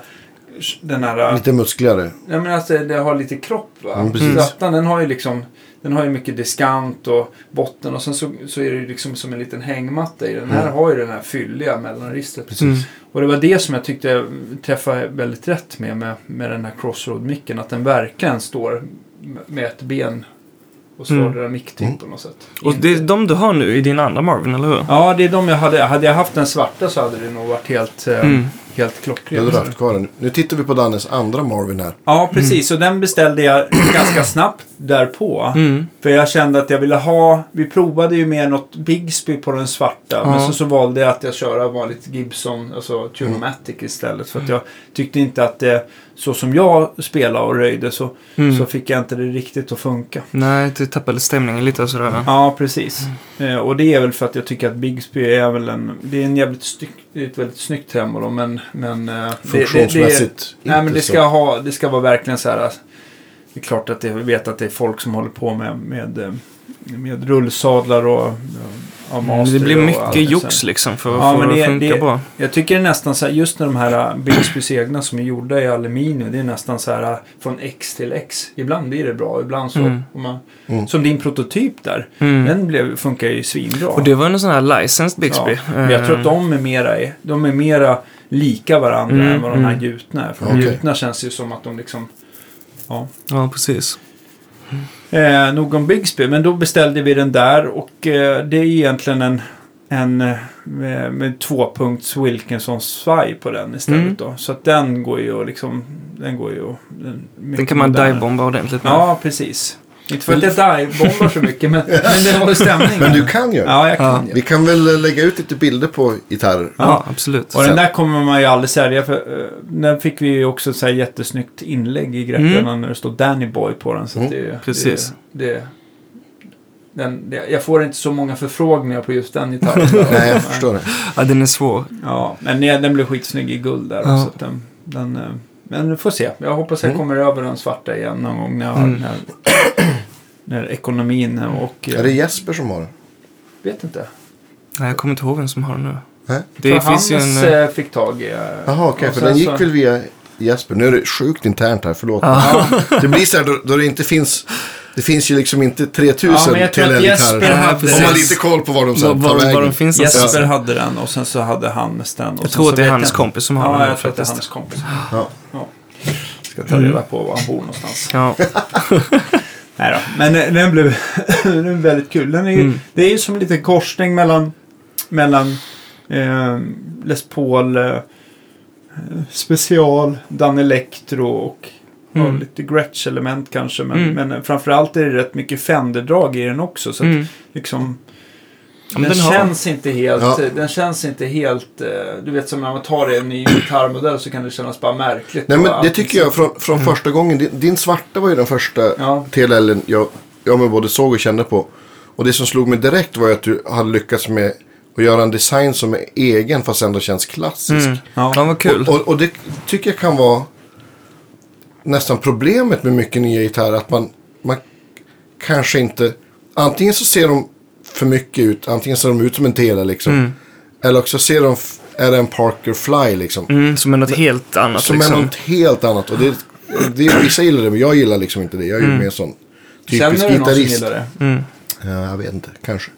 den här lite muskligare. Ja, men alltså det har lite kropp va. Mm, strattan den har ju liksom den har ju mycket diskant och botten och sen så, så är det ju liksom som en liten hängmatta i den här mm. har ju den här fylliga mellanristet precis. Mm. Och det var det som jag tyckte jag träffade väldigt rätt med med, med den här Crossroad-micken, att den verkligen står med ett ben och slår mm. den där micktyp mm. på något sätt. Och det är de du har nu i din andra Marvin, eller hur? Ja, det är de jag hade. Hade jag haft den svarta så hade det nog varit helt... Eh, mm. helt klockren. Nu tittar vi på Dannes andra Marvin här. Ja, precis. Mm. Och den beställde jag ganska snabbt därpå. Mm. För jag kände att jag ville ha... Vi provade ju med något Bigsby på den svarta. Mm. Men så, så valde jag att jag köra vanligt Gibson, alltså Tunomatic mm. istället. För att jag tyckte inte att det... Så som jag spelade och röjde så, mm. så fick jag inte det riktigt att funka. Nej, det tappade stämningen lite och sådär. Ja, precis. Mm. Och det är väl för att jag tycker att Bigsby är väl en... Det är en jävligt styck, det är ett väldigt snyggt hemma då, men... men funktionsmässigt. Det, det, det, nej, men det ska, ha, det ska vara verkligen så här... Det är klart att jag vet att det är folk som håller på med, med, med rullsadlar och... Ja, mm, det blir mycket jox liksom för, ja, för men det, att funka det, bra. Jag tycker det är nästan så här, just när de här Bigsbys egna som är gjorda i aluminium, det är nästan så här från X till X. Ibland blir det bra, ibland så. Mm. Man, mm. Som din prototyp där. Mm. Den blev, funkar ju svinbra. Och det var en sån här licensed Bigsby. Ja, mm. Jag tror att de är mera, de är mera lika varandra mm. än vad de här gjutna är. För okay. de gjutna känns ju som att de liksom... Ja, ja precis. Mm. Eh, någon Bigsby, men då beställde vi den där och eh, det är egentligen en, en med, med tvåpunkts Wilkinsons svaj på den istället mm. då, så att den går ju och liksom den går ju och, den, den kan man divebomba ordentligt med. Ja, precis. Inte för att jag divebombar så mycket men, men den håller stämningen. Men du kan ju. Ja, jag kan ja. ju. Vi kan väl lägga ut lite bilder på gitarrer. Ja, absolut. Och den där kommer man ju aldrig sälja för uh, den fick vi ju också så här jättesnyggt inlägg i greppen mm. när det står Danny Boy på den så mm. det är precis. Det, det, den, det, jag får inte så många förfrågningar på just den gitarren. Nej, jag förstår det. Ja, den är svår. Ja, men den, den blev skitsnygg i guld där ja. Så att den, den uh, men vi får se. Jag hoppas jag kommer över den svarta igen någon gång när, mm. när, när ekonomin och... Är det Jesper som har den? Vet inte. Nej, jag kommer inte ihåg vem som har den nu. Nä? Det finns Hans ju en... fick tag i... Jaha, okej, för den gick så... väl via Jesper. Nu är det sjukt internt här, förlåt. Ja. Ja. Det blir så här då, då det inte finns... Det finns ju liksom inte tretusen ja, T L L-gitarrer. Om man lite koll på var de sen tar vägen. Var de finns Jesper ja. Hade den och sen så hade Halmsten. Och jag tror att det är hans kompis som har ja, den. Ja, jag tror att det är hans kompis. Ja. Ja. Ska ta reda på var han bor någonstans. Ja. Nej då. Men den blev, den blev väldigt kul. Den är ju, mm. det är ju som en liten korsning mellan, mellan eh, Les Paul, eh, Special, Dan Electro och... Mm. Och lite Gretsch-element kanske men, mm. men framförallt är det rätt mycket Fender-drag i den också så att mm. liksom ja, den, den känns har... inte helt ja. Den känns inte helt du vet som när man tar en ny gitarrmodell så kan det kännas bara märkligt. Nej, men det tycker jag från, från mm. första gången din, din svarta var ju den första ja. T L L jag, jag med både såg och kände på och det som slog mig direkt var att du hade lyckats med och göra en design som är egen fast ändå känns klassisk mm. ja. Ja, vad kul. Och, och, och det tycker jag kan vara nästan problemet med mycket nya gitarrer att man, man kanske inte antingen så ser de för mycket ut, antingen ser de ut som en tela liksom, mm. eller också ser de f- är det en Parker Fly liksom. Mm, som är något helt annat. Som liksom. är något helt annat. Och det, det, vissa gillar det, men jag gillar liksom inte det. Jag är ju mm. mer sån typisk gitarrist. Känner det? Mm. Ja, jag vet inte, kanske.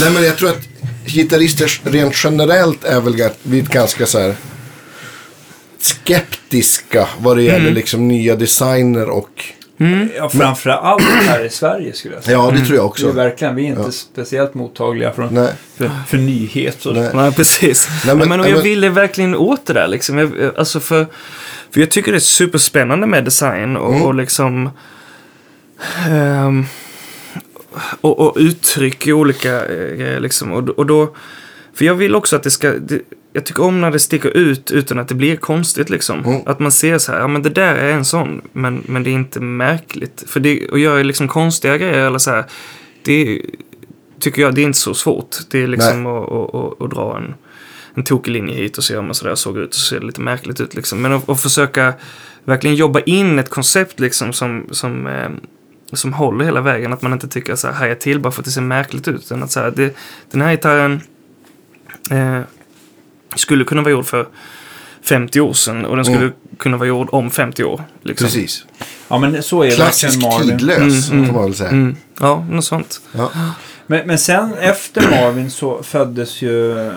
Nej, men jag tror att gitarrister rent generellt är väl vid ganska så här skeptiska vad det gäller mm. liksom nya designer och mm. ja, framförallt här i Sverige skulle jag säga. Ja, det tror jag också. Det är verkligen, vi är inte ja. speciellt mottagliga från, Nej. för, för nyheter. Nej. Nej, precis. Nej, men, Nej, men jag ville verkligen åt det där liksom. Jag, alltså för, för jag tycker det är superspännande med design och, mm. och liksom um, och, och uttryck i olika grejer liksom. Och, och då, för jag vill också att det ska det, jag tycker om när det sticker ut utan att det blir konstigt liksom. Mm. Att man ser så här, ja men det där är en sån, men, men det är inte märkligt. För det, och jag är liksom konstiga grejer eller så här, det tycker jag, det är inte så svårt. Det är liksom att, att, att, att dra en, en tokig linje hit och se om man sådär såg ut och ser lite märkligt ut liksom. Men att, att försöka verkligen jobba in ett koncept liksom som, som, eh, som håller hela vägen. Att man inte tycker så här, hajar till bara för att det ser märkligt ut. Utan att så här, det, den här gitarren... Eh, skulle kunna vara gjord för femtio år sedan och den skulle mm. kunna vara gjord om femtio år liksom. Precis. Ja, men så är klassisk tidlös mm, mm, man säga. Mm. Ja, något sånt. Ja. Men, men sen efter Marvin så föddes ju eh,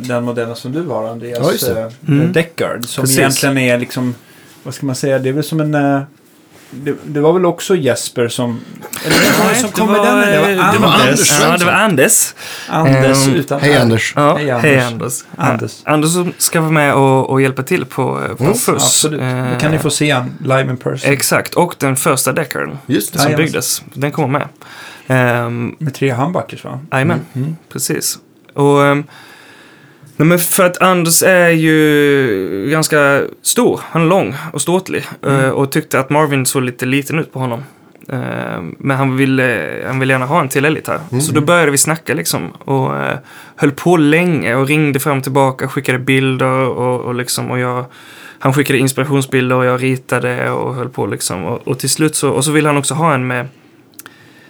den modellen som du har, Andreas, ja, eh, mm. Deckard, som Precis. egentligen är liksom, vad ska man säga, det är väl som en eh, Det, det var väl också Jesper som... Eller det var, som det kom var, med den, eller det var, det var Anders. Ja, det var Anders. Anders um, utan... Hej Anders. Ja, hej Anders. Hej Anders. Anders. Ja, Anders som ska vara med och, och hjälpa till på, på mm. F U S. Absolut. Uh, det kan ni få se han live in person. Exakt. Och den första Deckarden som Aj, byggdes. Den kommer med. Um, med tre handbackers, va? Jajamän, mm. mm. precis. Och... Um, Nej, men för att Anders är ju ganska stor, han är lång och ståtlig mm. och tyckte att Marvin såg lite liten ut på honom. Men han ville, han ville gärna ha en T L L här. Mm. Så då började vi snacka liksom och höll på länge och ringde fram och tillbaka, skickade bilder och, och liksom och jag, han skickade inspirationsbilder och jag ritade och höll på liksom och, och till slut så, och så ville han också ha en med.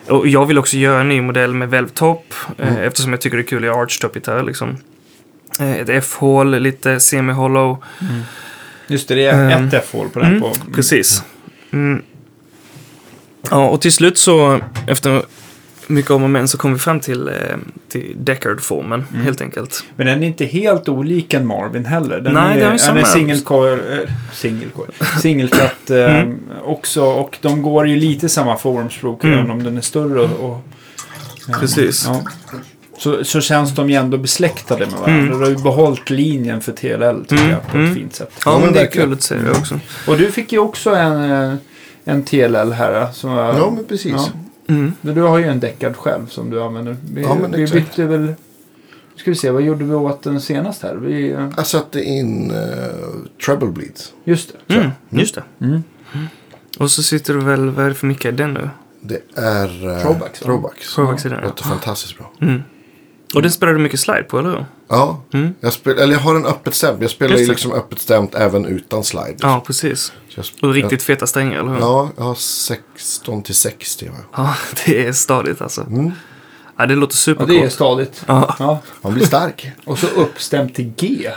Och jag vill också göra en ny modell med valvetopp mm. eftersom jag tycker det är kul i archtop här liksom. Ett F-hål, lite semi-hollow. Mm. Just det, det är um, ett F-hål på den. Mm, på. Mm. Precis. Mm. Ja, och till slut så, efter mycket om och men, så kom vi fram till, till Deckard-formen, mm. helt enkelt. Men den är inte helt olik en Marvin heller. Den Nej, är, den är samma. Den är single-coil, äh, single-cut äh, mm. också. Och de går ju lite samma formspråk, mm. även om den är större. Och, och, äh, precis. Ja. Så, så känns de ju ändå besläktade med varandra. Mm. Du har ju behållit linjen för T L L, tycker mm. jag, på ett mm. fint sätt. Ja, men det är kul att se det också. Och du fick ju också en, en T L L här. Som var, ja, men precis. Ja. Mm. Men du har ju en Deckard själv som du använder. Vi, ja, men vi bytte väl... Ska vi se, vad gjorde vi åt den senast här? Vi, uh... jag satte in uh, treble bleeds. Just det. Mm. Mm. Just det. Mm. Mm. Och så sitter du väl... Vad är det för mycket i den nu? Det är... Uh, Throwbacks. Throwbacks. Throwbacks är den. Låter fantastiskt bra. Mm. Mm. Och den spelar du mycket slide på, eller hur? Ja, mm. jag, spel, eller jag har en öppet stämt. Jag spelar ju liksom öppet stämt även utan slide. Ja, precis. Sp- och riktigt jag, feta strängar, eller hur? Ja, jag har sexton till sextio. Ja, det är stadigt alltså. Mm. Ja, det låter supercoolt. Ja, det är stadigt. Ja. Ja. Man blir stark. Och så uppstämt till G.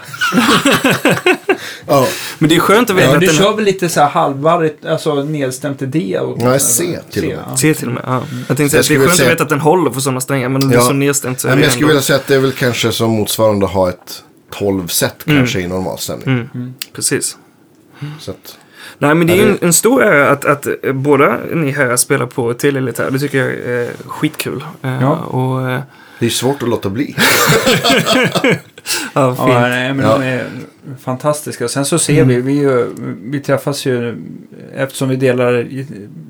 Ja. Men det är skönt att veta ja, att... Du den... kör väl lite så här halvvarigt, alltså nedstämt till D? Och Nej, C till C, och med. C till och med, ja. Jag tänkte jag att det är skönt säga... att veta att den håller för sådana strängar, men den ja. är så nedstämt så... Nej, men jag skulle ändå... vilja säga att det är väl kanske som motsvarande att ha ett tolv-set mm. kanske i normal ställning. Mm. Mm. Precis. Mm. Så att... Nej, men det är ju en, en stor ära att, att båda ni här spelar på T L L lite här. Det tycker jag är skitkul. Ja. Och, det är svårt att låta bli. Ja, fint. Ja, nej, men ja. De är fantastiska. Och sen så ser mm. vi, vi, ju, vi träffas ju eftersom vi delar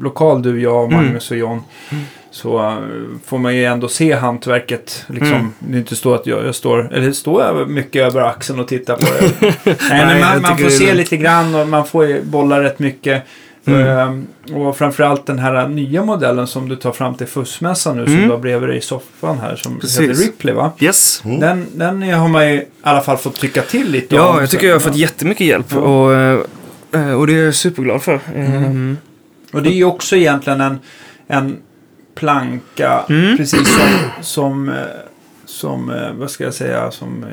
lokal, du, jag, Magnus mm. och John. Mm. Så får man ju ändå se hantverket liksom, mm. det är inte så att jag, jag står eller står jag mycket över axeln och tittar på det. Nej, Nej men man, man får se det. Lite grann och man får bolla rätt mycket mm. ehm, och framförallt den här nya modellen som du tar fram till fussmässan nu mm. som du har bredvid dig i soffan här som Precis. heter Ripley, va? Yes. Mm. Den, den har man ju i alla fall fått tycka till lite. Ja, om, jag tycker så. Jag har fått jättemycket hjälp mm. och, och det är jag superglad för. Mm. Mm. Och det är ju också egentligen en, en planka, mm. precis som, som, som, vad ska jag säga, som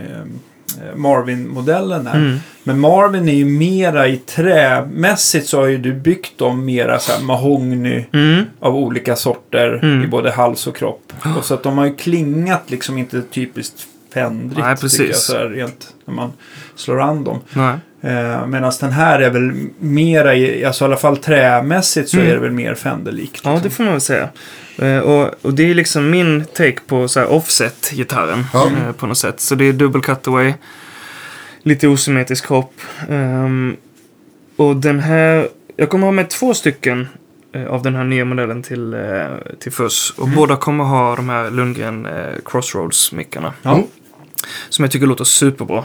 Marvin-modellen här. Mm. Men Marvin är ju mera i trämässigt, så har ju du byggt dem mera så här mahogny mm. av olika sorter mm. i både hals och kropp. Och så att de har ju klingat liksom inte typiskt fändrigt. Nej, precis. Tycker jag, så här, rent när man slår an dem. Nej. Eh, medan den här är väl mera i, alltså i alla fall trämässigt så mm. är det väl mer fänderlikt liksom. Ja, det får man väl säga. Eh, och, och det är liksom min take på så här offset-gitarren mm. eh, på något sätt. Så det är dubbel cutaway, lite osymmetrisk hopp. Eh, och den här, jag kommer ha med två stycken eh, av den här nya modellen till, eh, till F U S. Och mm. båda kommer ha de här Lundgren eh, Crossroads-mickarna. Mm. Som jag tycker låter superbra.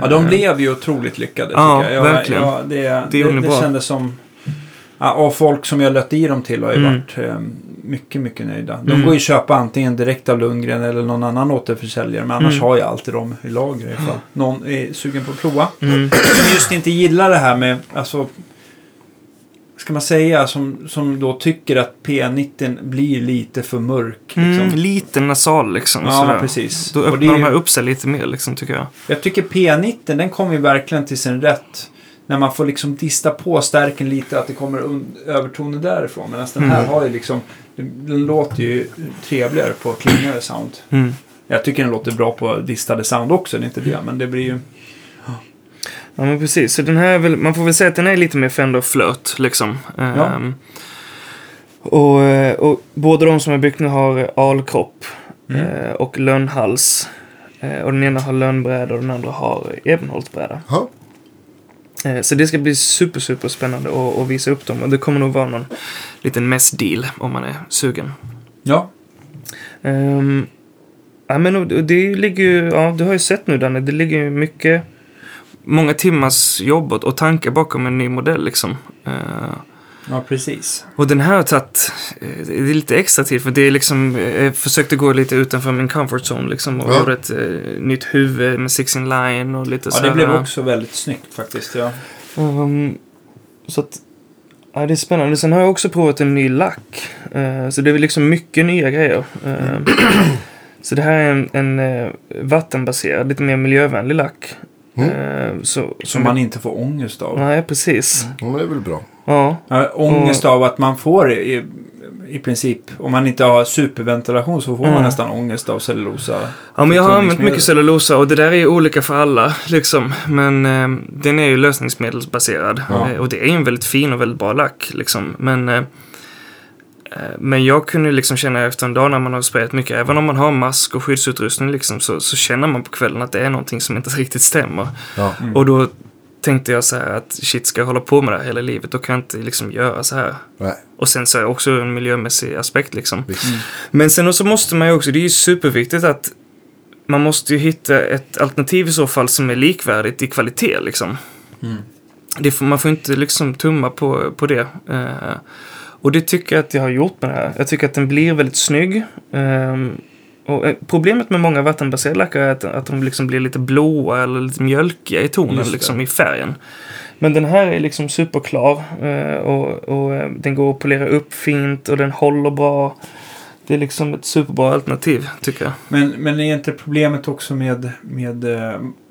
Ja, de blev ju otroligt lyckade tycker ja, jag. Ja, verkligen. Ja, det, det, det, det kändes som... Ja, folk som jag lött i dem till har ju mm. varit eh, mycket, mycket nöjda. De mm. går ju köpa antingen direkt av Lundgren eller någon annan återförsäljare. Men annars mm. har jag alltid dem i lager i alla fall. Någon är sugen på att prova. Mm. Som just inte gillar det här med... Alltså, ska man säga, som, som då tycker att P nittio blir lite för mörk. Liksom. Mm, lite nasal liksom. Ja, sådär. Precis. Då öppnar det de här ju... upp sig lite mer liksom, tycker jag. Jag tycker P nittio, den kommer ju verkligen till sin rätt. När man får liksom dista på stärken lite, att det kommer un- övertoner därifrån. Medan den här mm. har ju liksom, den låter ju trevligare på klingare sound. Mm. Jag tycker den låter bra på distade sound också, det är inte det. Men det blir ju... Ja, men precis. Så den här är väl, man får väl säga att den är lite mer Fender flört liksom. Ja. Um, och, och båda de som är byggt nu har alkropp mm. uh, och lönnhals. Uh, och den ena har lönnbräda och den andra har ebenholtsbräda. Ja. Uh, så det ska bli super, super spännande att, att visa upp dem. Och det kommer nog vara någon liten mässdeal om man är sugen. Ja. Um, ja, men det ligger ju, ja, du har ju sett nu Danne, det ligger ju mycket... Många timmars jobb och tankar bakom en ny modell liksom. Ja, precis. Och den här har tagit, det är lite extra tid för det är liksom, jag försökte gå lite utanför min comfort zone liksom och ja. Göra ett eh, nytt huvud med six in line och lite så. Ja, det blev också väldigt snyggt faktiskt, ja. Um, så att, ja, det är spännande. Sen har jag också provat en ny lack. Uh, så det är liksom mycket nya grejer. Uh, så det här är en, en uh, vattenbaserad, lite mer miljövänlig lack. Mm. Så, som man inte får ångest av. Nej, precis. Ja, men det är väl bra. Ja. Ja, ångest av att man får i, i princip, om man inte har superventilation så får mm. man nästan ångest av cellulosa. Ja, men jag har använt mycket cellulosa och det där är ju olika för alla liksom. Men eh, den är ju lösningsmedelsbaserad ja. Och det är ju en väldigt fin och väldigt bra lack liksom. Men eh, Men jag kunde liksom känna efter en dag när man har sprayat mycket, även om man har mask och skyddsutrustning liksom, så, så känner man på kvällen att det är någonting som inte riktigt stämmer. Ja. Mm. Och då tänkte jag så här att shit, ska jag hålla på med det här hela livet? Då kan jag inte liksom göra så här. Nej. Och sen så är det också en miljömässig aspekt liksom. Mm. Men sen så måste man ju också, det är ju superviktigt att man måste ju hitta ett alternativ i så fall som är likvärdigt i kvalitet liksom. Mm. Det får, man får inte liksom tumma på, på det. Uh, Och det tycker jag att jag har gjort med det här. Jag tycker att den blir väldigt snygg. Um, och problemet med många vattenbaserade lackar är att, att de liksom blir lite blåa eller lite mjölkiga i tonen, liksom, i färgen. Men den här är liksom superklar. Uh, och, och den går att polera upp fint och den håller bra. Det är liksom ett superbra alternativ, tycker jag. Men, men är inte problemet också med, med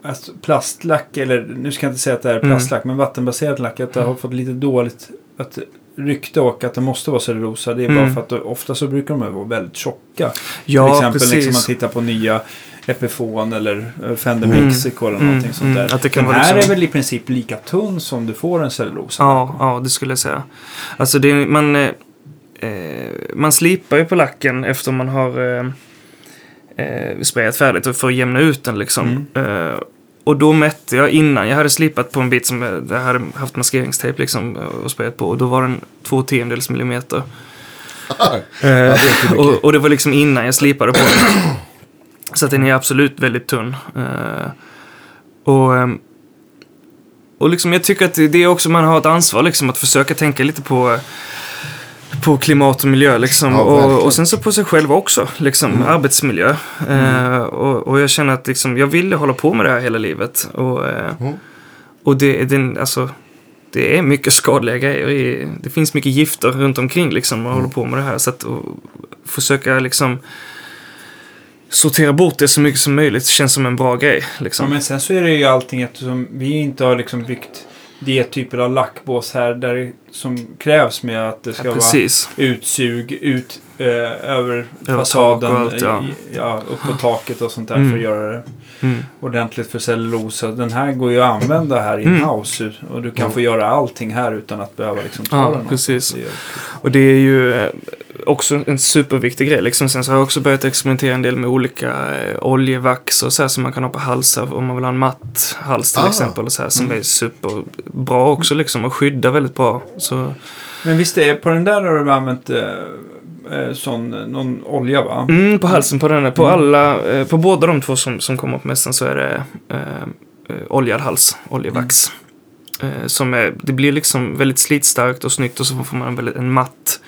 alltså plastlack, eller nu ska jag inte säga att det är plastlack, mm. men vattenbaserad lack, att det har fått lite dåligt... att rykte och att det måste vara cellulosa, det är mm. bara för att ofta så brukar de vara väldigt tjocka. Ja, till exempel precis. Liksom man tittar på nya Epiphone eller Fender mm. Mexico eller mm. någonting sånt där. Att det kan den här liksom... är väl i princip lika tunn som du får en cellulosa. Ja, ja, det skulle jag säga. Alltså det är, man eh, man slipar ju på lacken efter man har eh, eh, sprayat färdigt och får jämna ut den liksom. Mm. Eh, Och då mätte jag innan. Jag hade slipat på en bit som jag hade haft maskeringstejp liksom och sprayat på. Och då var den två tiondels millimeter. Ah, eh, och, och det var liksom innan jag slipade på den. Så att den är absolut väldigt tunn. Eh, och och liksom jag tycker att det är också man har ett ansvar liksom att försöka tänka lite på... på klimat och miljö liksom ja, och, och sen så på sig själv också liksom mm. arbetsmiljö mm. Eh, och, och jag känner att liksom, jag ville hålla på med det här hela livet och, eh, mm. och det, det, alltså, det är mycket skadliga grejer, det finns mycket gifter runt omkring liksom, man mm. håller på med det här så att och, försöka liksom sortera bort det så mycket som möjligt. Det känns som en bra grej. Liksom. Ja, men sen så är det ju allting eftersom vi inte har liksom byggt det typen av lackbås här där som krävs med att det ska ja, vara utsug ut eh, över fasaden allt, ja. I, ja, upp på taket och sånt där mm. för att göra det mm. ordentligt för cellulosa. Den här går ju att använda här mm. in-house och du kan mm. få göra allting här utan att behöva liksom ta ja, den. Precis. Det och det är ju eh, också en superviktig grej liksom. Sen så har jag också börjat experimentera en del med olika eh, oljevax och så här som man kan ha på halsar om man vill ha en matt hals till ah. exempel och så här, som mm. är superbra också liksom och skyddar väldigt bra. Så. Men visst är på den där har du använt eh, sån, någon olja va? Mm, på halsen på den där, på alla eh, på båda de två som, som kommer på mässan så är det eh, oljad hals, oljevax mm. eh, som är, det blir liksom väldigt slitstarkt och snyggt och så får man en, väldigt, en matt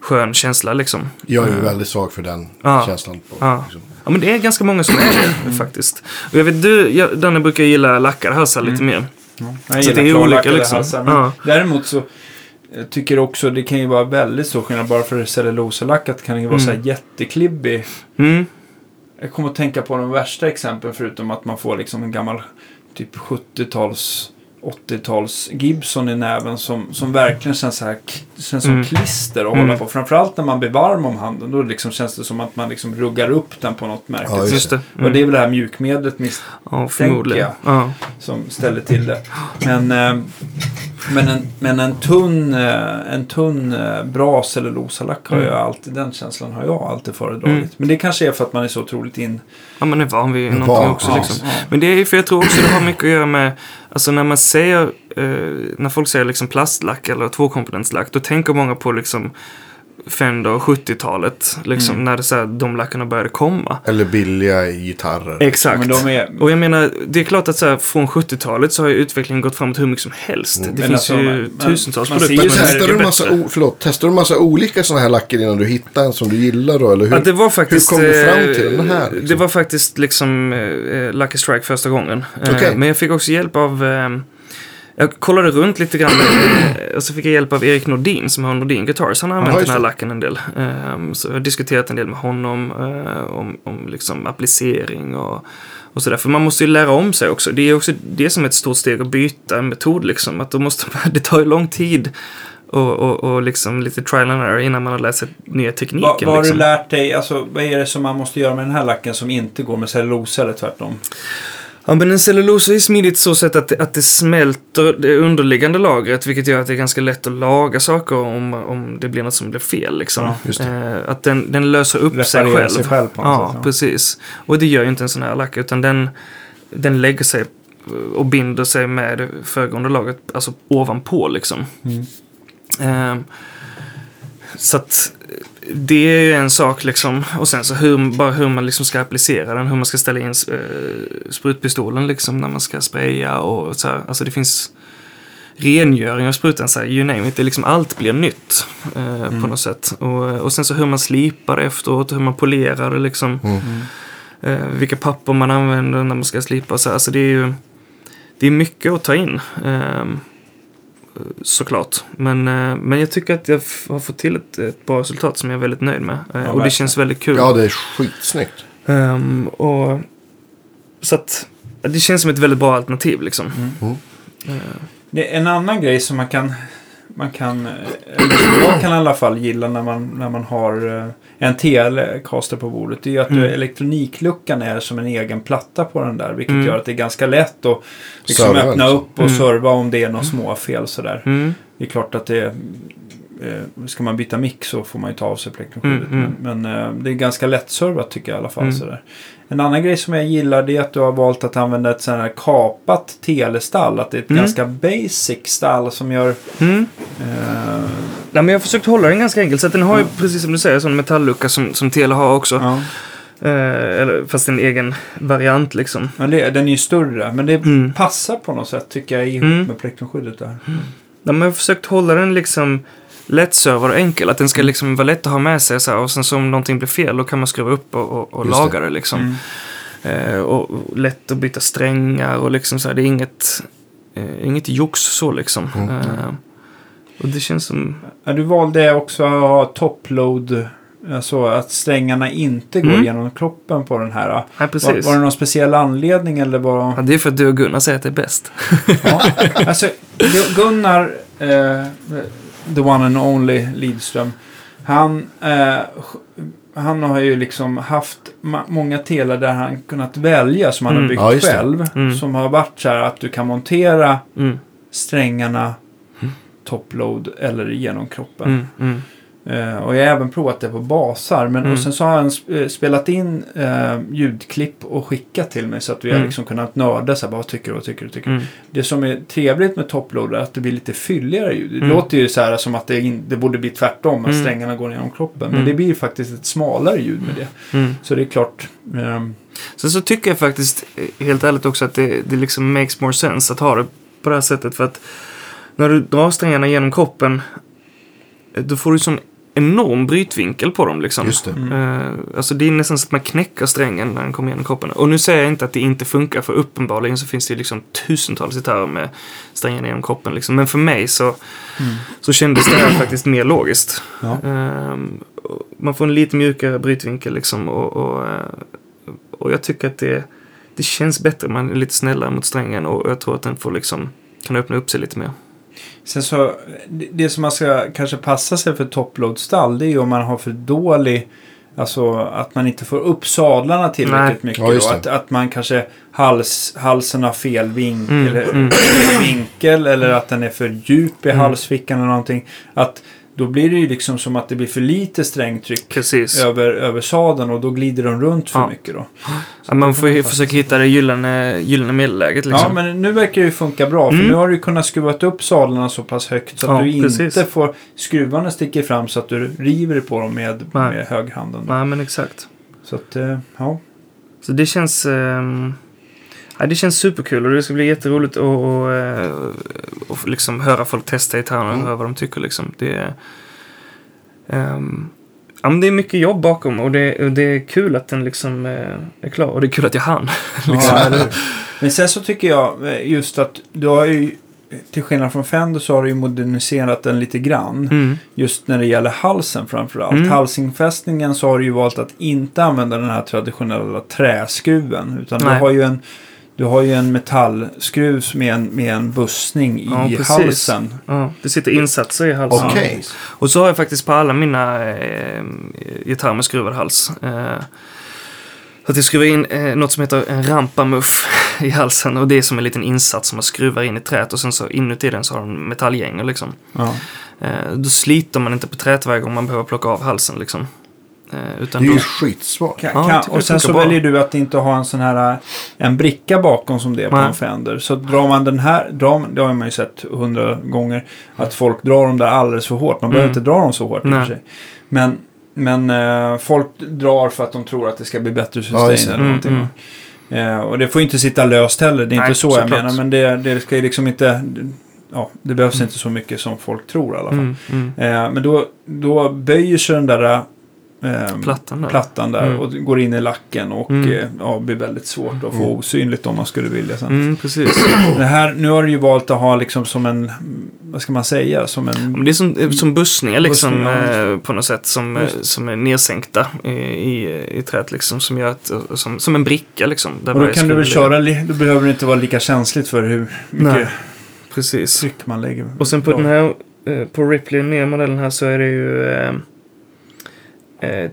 skön känsla liksom. Jag är ju väldigt svag för den ja. känslan. På, ja. Liksom. Ja, men det är ganska många som är faktiskt. Och jag vet du, jag, Danne brukar gilla lackade halsar mm. lite mer. Ja. Jag så det är olika liksom. Halsar, ja. Däremot så jag tycker också det kan ju vara väldigt så skillnad bara för cellulosalackat kan det ju vara mm. så här jätteklibbig. Mm. Jag kommer att tänka på de värsta exemplen förutom att man får liksom en gammal typ sjuttio-tals åttio-tals Gibson i näven som, som verkligen känns, så här, känns som mm. klister att mm. hålla på. Framförallt när man blir varm om handen då liksom känns det som att man liksom ruggar upp den på något märkligt. Ja, just det. Mm. Och det är väl det här mjukmedlet misstänker jag ja. som ställer till det. Men, eh, men, en, men en tunn en tunn bra cellulosalack har jag alltid, den känslan har jag alltid föredragit. Mm. Men det kanske är för att man är så otroligt in... Ja, man är van vid någonting var, också. Ja. Liksom. Men det är för jag tror också det har mycket att göra med alltså när man säger, eh, när folk säger liksom plastlack eller tvåkomponentslack då tänker många på liksom Fender och sjuttio-talet liksom, mm. när det, så här, de lackarna började komma. Eller billiga gitarrer. Exakt. Men de är... Och jag menar, det är klart att så här, från sjuttio-talet så har ju utvecklingen gått framåt hur mycket som helst. Mm. Det men finns alltså, ju man, tusentals man, produkter. Man testar, du massa o- förlåt, testar du massa olika sådana här lacker innan du hittar en som du gillar då? Eller hur, ja, det var faktiskt, hur kom du fram till den här? Liksom? Det var faktiskt liksom äh, Lucky Strike första gången. Okay. Äh, men jag fick också hjälp av... Äh, Jag kollade runt lite grann och så fick jag hjälp av Erik Nordin som har Nordin Guitars. Han har använt Aha, den här lacken en del. Um, så jag har diskuterat en del med honom uh, om, om liksom applicering och, och sådär. För man måste ju lära om sig också. Det är också det som är ett stort steg att byta en metod. Liksom. Att då måste man, det tar ju lång tid och, och, och liksom lite trial and error innan man har lärt sig nya tekniken. Va, vad har liksom. du lärt dig? Alltså, vad är det som man måste göra med den här lacken som inte går med cellulosa eller tvärtom? Ja, men en cellulosa är smidigt så sätt att, att det smälter det underliggande lagret vilket gör att det är ganska lätt att laga saker om, om det blir något som blir fel. Liksom. Ja, just det. Eh, att den, den löser upp Lättare sig själv. Sig själv på något ja, sätt, ja, precis. Och det gör ju inte en sån här lack utan den, den lägger sig och binder sig med det föregående lagret alltså ovanpå. Liksom. Mm. Eh, så att det är ju en sak liksom och sen så hur, bara hur man liksom ska applicera den, hur man ska ställa in eh, sprutpistolen liksom när man ska spraya och så här. Alltså det finns rengöring av sprutan så här, you name it, det liksom allt blir nytt eh, mm. på något sätt och, och sen så hur man slipar efteråt, hur man polerar det liksom mm. eh, vilka papper man använder när man ska slipa så här. Alltså det är ju det är mycket att ta in eh, såklart. Men, men jag tycker att jag har fått till ett, ett bra resultat som jag är väldigt nöjd med. Ja, och det känns väldigt kul. Ja, det är skitsnyggt. Um, och, så att det känns som ett väldigt bra alternativ liksom. Mm. Mm. Uh. Det är en annan grej som man kan man kan, jag kan i alla fall gilla när man, när man har en T L L-caster på bordet. Det är ju att mm. elektronikluckan är som en egen platta på den där. Vilket mm. gör att det är ganska lätt att liksom Serva, öppna liksom. upp och mm. serva om det är någon småfel sådär. Mm. Det är klart att det eh, ska man byta mick så får man ju ta av sig plektrumskyddet. Mm. Men, men eh, det är ganska lätt servat tycker jag i alla fall. Mm. Sådär. En annan grej som jag gillar det är att du har valt att använda ett sån här kapat telestall. Att det är ett mm. ganska basic stall som gör... Mm. Eh, Nej, men jag har försökt hålla den ganska enkelt. Så att den har ju, precis som du säger, en sån metalllucka som, som T L har också. Ja. Eh, eller, fast en egen variant liksom. Ja, det, den är ju större. Men det mm. passar på något sätt tycker jag ihop mm. med plektrumskyddet där. Mm. Ja, men jag har försökt hålla den liksom lättservad och enkel. Att den ska liksom vara lätt att ha med sig. Så här, och sen så om någonting blir fel då kan man skruva upp och, och, och laga det, det liksom. Mm. Eh, och, och lätt att byta strängar och liksom så här. Det är inget, eh, inget jox så liksom. Mm. Eh, Och det känns som... Ja, du valde också att ha toppload Alltså att strängarna inte går mm. genom kroppen på den här. Ja, var, var det någon speciell anledning? Eller var... ja, det är för att du och Gunnar säger att det är bäst. Ja. Alltså, Gunnar, eh, the one and only Lidström, han, eh, han har ju liksom haft ma- många telar där han kunnat välja som han mm. har byggt ja, själv. Mm. Som har varit så här att du kan montera mm. strängarna mm. topload eller genom kroppen. Mm. Mm. Uh, och jag har även provat det på basar, men mm. och sen så har han sp- spelat in uh, ljudklipp och skickat till mig så att vi mm. har liksom kunnat nörda så här, bara tycker och tycker och tycker. Mm. Det som är trevligt med toploader är att det blir lite fylligare ljud. Mm. Det låter ju så här som att det, in- det borde bli tvärtom, att mm. strängarna går genom kroppen, men mm. det blir faktiskt ett smalare ljud med det. Mm. Så det är klart. Um... Sen så tycker jag faktiskt helt ärligt också att det, det liksom makes more sense att ha det på det här sättet, för att när du drar strängarna genom kroppen då får du som enorm brytvinkel på dem liksom. Just det. Mm. Alltså det är nästan så att man knäcker strängen när den kommer igenom kroppen. Och nu säger jag inte att det inte funkar, för uppenbarligen så finns det ju liksom tusentals gitarrer med strängen genom kroppen liksom. Men för mig så, mm. så kändes det här faktiskt mer logiskt. Ja. Man får en lite mjukare brytvinkel liksom, och, och, och jag tycker att det, det känns bättre. Man är lite snällare mot strängen och jag tror att den får liksom, kan öppna upp sig lite mer. Sen så, det som man ska kanske passa sig för topload-stall, det är ju om man har för dålig, alltså att man inte får upp sadlarna tillräckligt mycket. Ja, då, att, att man kanske hals, halsen har fel vinkel, mm. Eller, mm. vinkel, eller att den är för djup i mm. halsfickan eller någonting, att då blir det ju liksom som att det blir för lite strängtryck över, över sadeln, och då glider de runt för ja. mycket då. Ja, man får ju försöka hitta det gyllene, gyllene medelläget liksom. Ja, men nu verkar det ju funka bra, för mm. nu har du kunnat skruva upp sadlarna så pass högt så att ja, du inte precis. får skruvarna sticka fram så att du river på dem med, med högerhanden. Ja, men exakt. Så att, ja. Så det känns... Um... Ja, det känns superkul och det ska bli jätteroligt att och, och liksom höra folk testa gitarren och mm. höra vad de tycker liksom. Det är, um, ja, men det är mycket jobb bakom, och det, och det är kul att den liksom är klar, och det är kul att jag hann. Liksom. Ja, men sen så tycker jag just att du har ju, till skillnad från Fender, så har du ju moderniserat den lite grann. Mm. Just när det gäller halsen framförallt. Mm. Halsinfästningen, så har du ju valt att inte använda den här traditionella träskruven, utan Nej. du har ju en Du har ju en metallskruv med en, med en bussning i ja, halsen. Ja, det sitter insatser i halsen. Okay. Och så har jag faktiskt på alla mina eh, gitarrer med skruvad hals. Eh, så att jag skruvar in eh, något som heter en rampamuff i halsen. Och det är som en liten insats som man skruvar in i trät. Och sen så inuti den så har de metallgänger liksom. Ja. Eh, då sliter man inte på trätväg om man behöver plocka av halsen liksom. Utan det är ju skitsvårt. Kan, kan, ja, och sen så bra. väljer du att inte ha en sån här en bricka bakom som det är på Nej. en Fender. Så drar man den här, drar, det har man ju sett hundra gånger, att folk drar dem där alldeles för hårt. Man behöver mm. inte dra dem så hårt. Men, men eh, folk drar för att de tror att det ska bli bättre sustain ja, eller någonting. Mm, mm. Eh, och det får ju inte sitta löst heller. Det är Nej, inte så, så jag klart. menar. Men det, det ska ju liksom inte... Ja, det behövs mm. inte så mycket som folk tror i alla fall. Mm, mm. Eh, men då, då böjer sig den där... Eh, plattan där, plattan där mm. och går in i lacken och mm. eh, ja, blir väldigt svårt att få mm. osynligt om man skulle vilja sen. Mm, precis. Det här, nu har du ju valt att ha liksom som en, vad ska man säga, som en... Men det är som, som bussningar liksom, bussningar. Eh, på något sätt som, eh, som är nedsänkta i, i, i trät liksom, som gör att, som, som en bricka liksom. Där och då kan du väl köra, li- då behöver det inte vara lika känsligt för hur mycket precis. tryck man lägger. Och sen på den här, eh, på Ripley nya modellen här, så är det ju... Eh,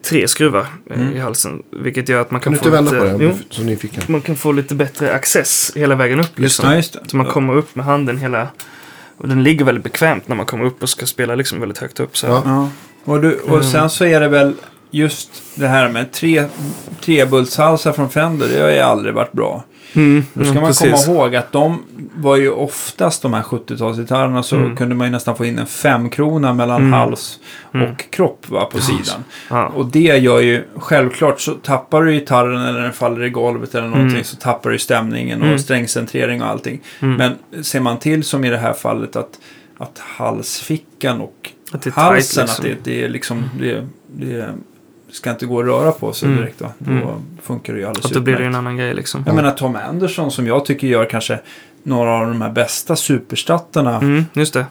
tre skruvar mm. i halsen, vilket gör att man kan, kan få vända lite, på det, jo, som ni fick man kan få lite bättre access hela vägen upp liksom. Just, just så man kommer upp med handen hela, och den ligger väldigt bekvämt när man kommer upp och ska spela liksom väldigt högt upp så. Ja. Ja. Och, du, och sen så är det väl just det här med tre, tre bultshalsar från Fender, det har ju aldrig varit bra. Mm, Då ska mm, man precis. komma ihåg att de var ju oftast, de här sjuttiotalsgitarrerna, så mm. kunde man ju nästan få in en femkrona mellan mm. hals och mm. kropp, va, på sidan. Ja. Och det gör ju, självklart så tappar du gitarren eller den faller i golvet eller någonting, mm. så tappar du stämningen och mm. strängcentrering och allting. Mm. Men ser man till, som i det här fallet, att, att halsfickan och att halsen, liksom. att det, det är liksom... Det, det, ska inte gå och röra på sig direkt då. Då mm. funkar det ju alldeles att då utmärkt. Blir det en annan grej liksom. Jag menar Tom Anderson, som jag tycker gör kanske några av de här bästa superstatterna. Mm, just det.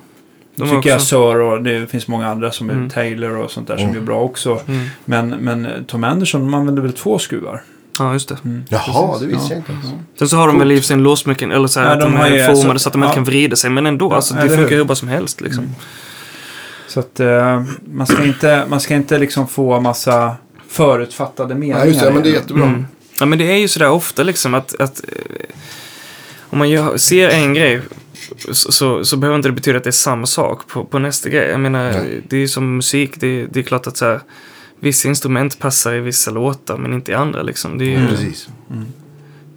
De tycker också... jag Sör och det finns många andra som är mm. Taylor och sånt där som mm. är bra också. Mm. Men, men Tom Anderson använder väl två skruvar? Ja, just det. Mm. Jaha, precis. Det visste jag inte. Ja. Sen så har de väl i sin låsmycken eller så här, ja, de att de är ju, formade så att de inte ja. kan vrida sig. Men ändå, ja, alltså, det funkar ju bara som helst. Liksom. Mm. Så att uh, man ska inte, man ska inte liksom få massa förutfattade meningar. Ja, just det, men det är jättebra. Mm. Ja, men det är ju sådär ofta liksom att, att om man gör, ser en grej så, så, så behöver inte det betyda att det är samma sak på, på nästa grej. Jag menar, nej. Det är ju som musik, det, det är klart att så här, vissa instrument passar i vissa låtar men inte i andra liksom. Det är ju, mm, precis. Mm.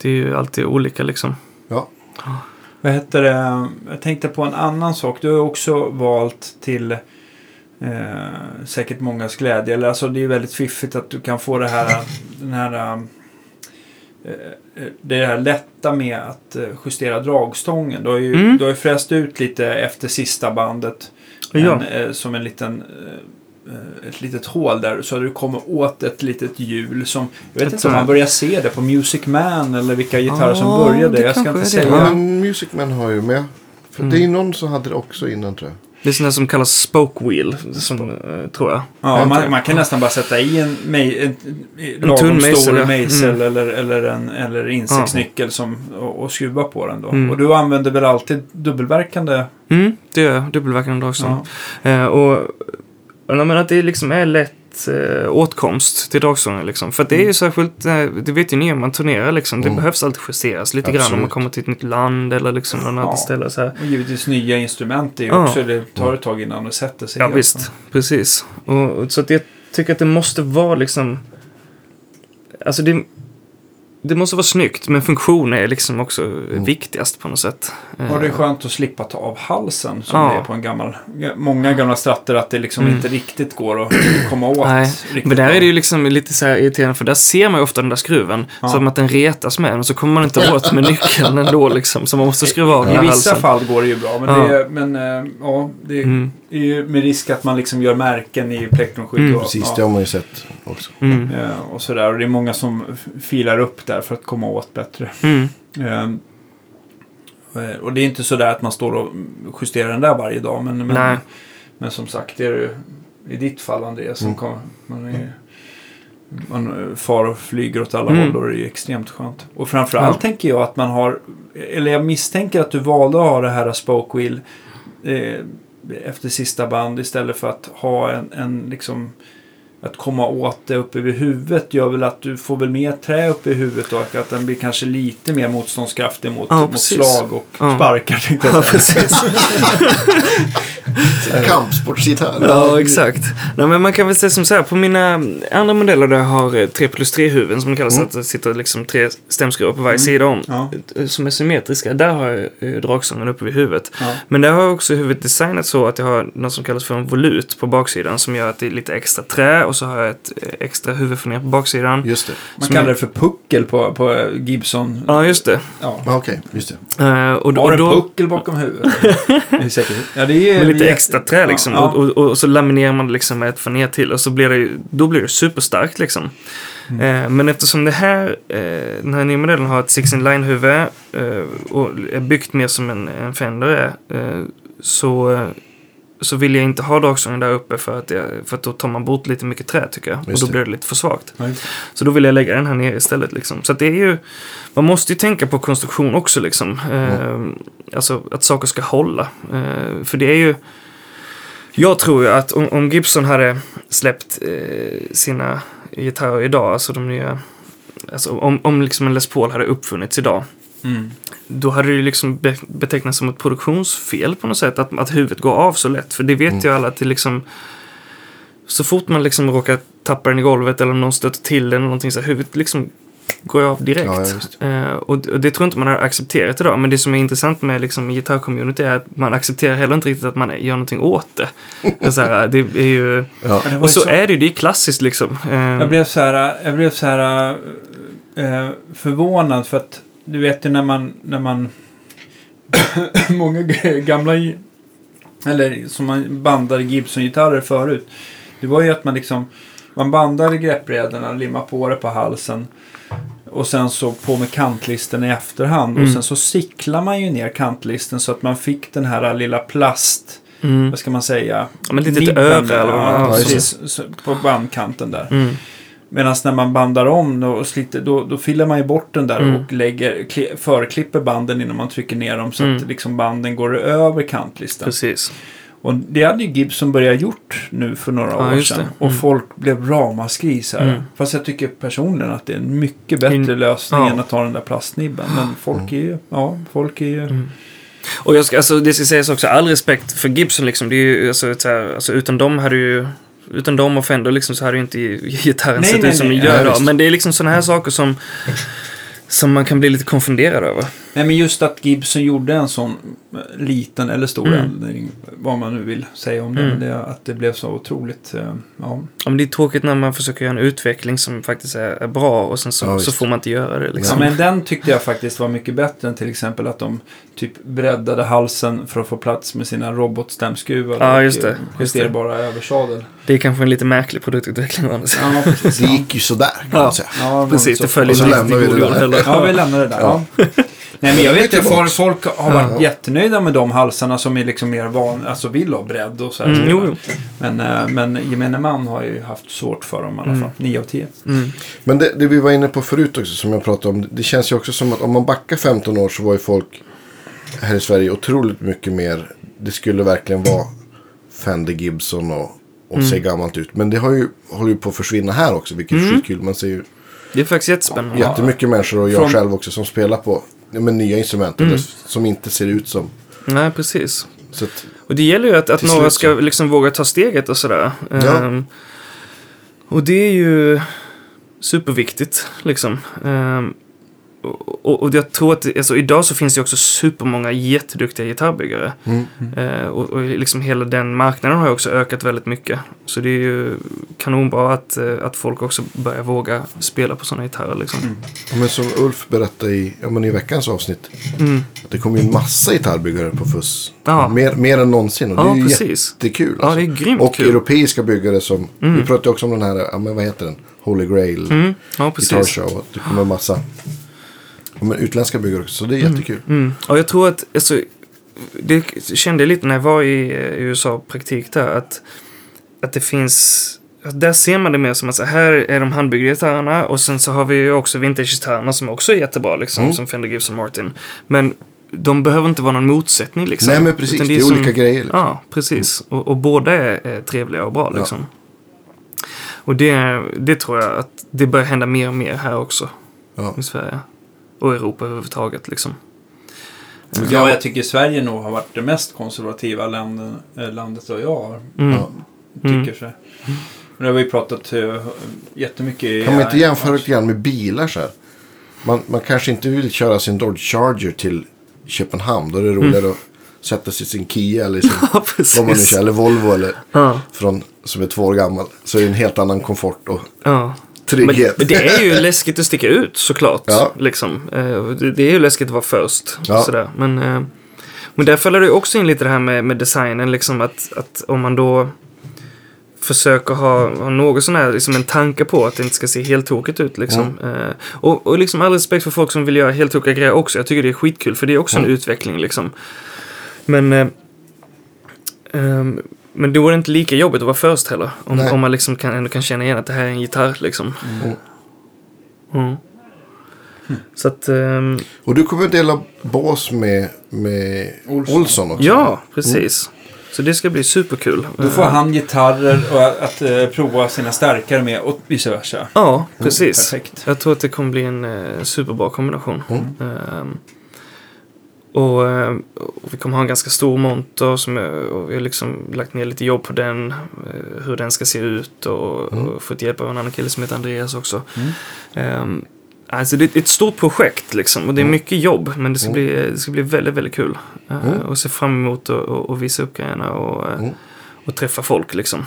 Det är ju alltid olika liksom. Ja. Oh. Vad heter det? Jag tänkte på en annan sak. Du har också valt till... Eh, säkert mångas glädje. Eller, alltså, det är ju väldigt fiffigt att du kan få det här, den här, eh, det här lätta med att justera dragstången. Du har ju, mm. du har ju fräst ut lite efter sista bandet ja. en, eh, som en liten eh, ett litet hål där så du kommer åt ett litet hjul som jag vet ett inte om man börjar se det på Music Man eller vilka gitarrer ah, som började. Jag ska inte säga. Ja, Music Man har ju med. För mm. det är någon som hade det också innan tror jag. Det är sådana som kallas spoke wheel, som, Sp- tror jag. Ja, man, man kan nästan bara sätta i en, mej, en, en, en tunn mejsel, mejsel mm. eller, eller en eller insektsnyckel som, och, och skruva på den då. Mm. Och du använder väl alltid dubbelverkande? Mm, det gör jag. Dubbelverkande dragstång. Ja. Eh, och jag menar att det liksom är lätt eh, åtkomst till dragstången. Liksom. För det är ju särskilt, eh, det vet ju ni om man turnerar. Liksom. Det mm. behövs alltid justeras lite absolut. Grann om man kommer till ett nytt land eller liksom någon ja. Annan ställe. Så här. Och givetvis nya instrument är ju ja. Också, det tar ett tag innan och sätter sig. Ja helt, visst, så. Precis. Och, och, så att jag tycker att det måste vara liksom, alltså det, det måste vara snyggt. Men funktionen är liksom också mm. viktigast på något sätt. Och det är skönt att slippa ta av halsen som ja. Det är på en gammal... Många gamla stratter att det liksom mm. inte riktigt går att komma åt. Nej. Riktigt men där bra. Är det ju liksom lite så här irriterande. För där ser man ju ofta den där skruven. Ja. Som att den retas med den. Så kommer man inte åt med nyckeln ändå liksom. Så man måste skruva av i, i vissa halsen. Fall går det ju bra. Men ja, det är, men, ja, det är mm. ju med risk att man liksom gör märken i plektrumskydd. Mm. Precis, ja. Det har man ju sett också. Mm. Ja, och sådär. Och det är många som filar upp där för att komma åt bättre. Mm. Um, och det är inte så där att man står och justerar den där varje dag. Men, men, men som sagt, det är ju i ditt fall, Andreas, som mm. kom, man, är, man far och flyger åt alla mm. håll och det är ju extremt skönt. Och framförallt ja. Tänker jag att man har, eller jag misstänker att du valde att ha det här spoke wheel eh, efter sista band istället för att ha en, en liksom... Att komma åt det uppe vid huvudet gör väl att du får väl mer trä uppe i huvudet och att den blir kanske lite mer motståndskraftig mot, ja, mot slag och ja. Sparkar. Ja, precis. Kampsportsgitarr. Ja, exakt. Nej, men man kan väl säga som så här, på mina andra modeller där jag har tre plus tre huvuden som kallas mm. att det sitter liksom tre stämskruvar på varje mm. sida om ja. Som är symmetriska. Där har jag dragstången uppe vid huvudet. Ja. Men där har jag också huvudet designat så att jag har något som kallas för en volut på baksidan som gör att det är lite extra trä. Och så har jag ett extra huvud för ner på baksidan. Just det. Man kallar är... det för puckel på, på Gibson. Ja, just det. Ja. Ah, okej, okay. Just det. Uh, och då, har du då... puckel bakom huvudet? Ja, det är lite extra trä liksom. Ja, ja. Och, och, och så laminerar man liksom med ett för ner till. Och så blir det, då blir det superstarkt liksom. Mm. Eh, men eftersom det här, eh, den här nya modellen har ett six-in-line huvud. Eh, och är byggt mer som en, en Fender. Eh, så... så vill jag inte ha dragstången där uppe för att, jag, för att då tar man bort lite mycket trä tycker jag. Just och då det. Blir det lite för svagt. Nej. Så då vill jag lägga den här ner istället liksom. Så att det är ju, man måste ju tänka på konstruktion också liksom. Mm. Eh, alltså att saker ska hålla. Eh, för det är ju, jag tror ju att om, om Gibson hade släppt eh, sina gitarrer idag, alltså de nya, alltså om, om liksom en Les Paul hade uppfunnits idag. Mm. Då hade det ju liksom be- betecknats som ett produktionsfel på något sätt att, att huvudet går av så lätt, för det vet mm. ju alla att det liksom, så fort man liksom råkar tappa den i golvet eller om någon stöter till den eller någonting så här, huvudet liksom går av direkt. Ja, ja, eh, och, och det tror inte man har accepterat idag, men det som är intressant med liksom gitarrcommunity är att man accepterar heller inte riktigt att man gör någonting åt det. Så här, det är ju ja. Och så, så är det ju, det är klassiskt liksom. Eh, jag blev så här, jag blev så här eh, förvånad för att du vet ju när man, när man många gamla eller som man bandade Gibson-gitarrer förut, det var ju att man liksom man bandade greppbrädorna, limmade på det på halsen och sen så på med kantlisten i efterhand mm. och sen så sicklar man ju ner kantlisten så att man fick den här lilla plast mm. vad ska man säga? Ja, men lite över eller vad man på bandkanten där. Mm. Medan när man bandar om då och sliter, då, då fyller man ju bort den där mm. och lägger, kli, förklipper banden innan man trycker ner dem så mm. att liksom banden går över kantlistan. Precis. Och det hade ju Gibson börjat gjort nu för några ja, år sedan. Mm. Och folk blev ramaskris här. Mm. Fast jag tycker personligen att det är en mycket bättre In, lösning ja. än att ta den där plastnibben. Men folk är ju... Ja, folk är ju... Mm. Och jag ska, alltså, det ska sägas också, all respekt för Gibson liksom. Det är ju, alltså, så här, alltså, utan dem hade ju... Utan dem och Fender liksom så hade ju inte gitarren nej, sett nej, ut som nej, den gör. Ja, men det är liksom sådana här saker som... Som man kan bli lite konfunderad över. Nej, men just att Gibson gjorde en sån liten eller stor mm. ändring, vad man nu vill säga om det, mm. men det, att det blev så otroligt, ja. Ja, men det är tråkigt när man försöker göra en utveckling som faktiskt är, är bra och sen så, ja, så får man inte göra det. Liksom. Ja, men den tyckte jag faktiskt var mycket bättre än till exempel att de typ breddade halsen för att få plats med sina robotstämskruvar ja, och just det, justerbara översadel. Det är kanske en lite märklig produktutveckling. Ja, precis, ja. Det gick ju sådär kan man säga. Ja, precis, det följer så lämnar vi det där. Ja, vi lämnar det där. Ja. Ja. Nej, men jag vet inte, folk, folk har varit ja, ja. jättenöjda med de halsarna som är liksom mer van, alltså vill ha bredd och så här. Mm, jo, jo. Men, men gemene man har ju haft svårt för dem i alla fall, mm. nio av tio. Mm. Men det, det vi var inne på förut också som jag pratade om, det känns ju också som att om man backar femton år så var ju folk här i Sverige otroligt mycket mer, det skulle verkligen vara Fender, Gibson och och mm. ser gammalt ut. Men det har ju, håller ju på att försvinna här också, vilket mm. är skitkul. Man ser ju det är faktiskt jättespännande. Jättemycket människor och jag Från... själv också som spelar på med nya instrument mm. som inte ser ut som... Nej, precis. Så att, och det gäller ju att, att några ska liksom våga ta steget och sådär. Ja. Ehm, och det är ju superviktigt liksom. Ehm, och, och jag tror att alltså, idag så finns det också supermånga jätteduktiga gitarrbyggare. Mm. Eh, och, och liksom hela den marknaden har ju också ökat väldigt mycket. Så det är ju kanonbra att, att folk också börjar våga spela på sådana gitarrer liksom. Mm. Ja, men som Ulf berättade i, ja, men i veckans avsnitt mm. att det kommer ju en massa gitarrbyggare på F U S. Ja. Mer, mer än någonsin och det ja, är ju precis. jättekul. Alltså. Ja, det är grymt och kul. Europeiska byggare som, mm. vi pratade också om den här, ja, men vad heter den? Holy Grail mm. ja, Guitar Show. Det kommer en massa... Men utländska byggare också, så det är mm. jättekul. Mm. Och jag tror att, alltså, det kände jag lite när jag var i, i U S A praktik där, att, att det finns, att där ser man det mer som att så här är de handbyggda gitarrerna och sen så har vi ju också vintage-gitarrerna som också är jättebra, liksom, mm. som Fender, Gibson, Martin. Men de behöver inte vara någon motsättning, liksom. Nej, men precis, det är, det är som, olika grejer. Liksom. Ja, precis. Mm. Och, och båda är, är trevliga och bra, liksom. Ja. Och det, det tror jag att det börjar hända mer och mer här också ja. i Sverige. Och Europa överhuvudtaget liksom. Ja, jag tycker Sverige nog har varit det mest konservativa landen, landet och jag har. Mm. Ja, tycker mm. så. Men det har vi pratat uh, jättemycket. Kan man inte jämföra lite grann med bilar så här? Man, man kanske inte vill köra sin Dodge Charger till Köpenhamn. Då är det roligare mm. att sätta sig sin Kia eller, sin, ja, som man kör, eller Volvo eller ja. från, som är två år gammal. Så är det en helt annan komfort och... Ja. Men, men det är ju läskigt att sticka ut såklart ja. liksom. Det är ju läskigt att vara först ja. sådär. Men, men där följer det också in lite det här med, med designen liksom, att, att om man då försöker ha, ha något sån här liksom en tanke på att det inte ska se helt tokigt ut liksom. mm. och, och liksom all respekt för folk som vill göra helt tokiga grejer också. Jag tycker det är skitkul för det är också mm. en utveckling liksom. Men eh, eh, men då är det inte lika jobbigt att vara först heller. Om, om man liksom kan, ändå kan känna igen att det här är en gitarr liksom. Mm. Mm. Mm. Så att, um... och du kommer dela bås med, med Olsson. Olsson också. Ja, precis. Mm. Så det ska bli superkul. Då får han gitarrer och att, att uh, prova sina stärkare med och vice versa. Ja, precis. Mm. Jag tror att det kommer bli en uh, superbra kombination. Mm. Uh, Och, och vi kommer ha en ganska stor monter som jag, och vi har liksom lagt ner lite jobb på den, hur den ska se ut och, mm. och fått hjälp av en annan kille som heter Andreas också. Mm. Um, alltså det är ett stort projekt liksom och det är mycket jobb, men det ska bli, det ska bli väldigt, väldigt kul mm. uh, och se fram emot och, och, och visa upp grejerna och, mm. och träffa folk liksom.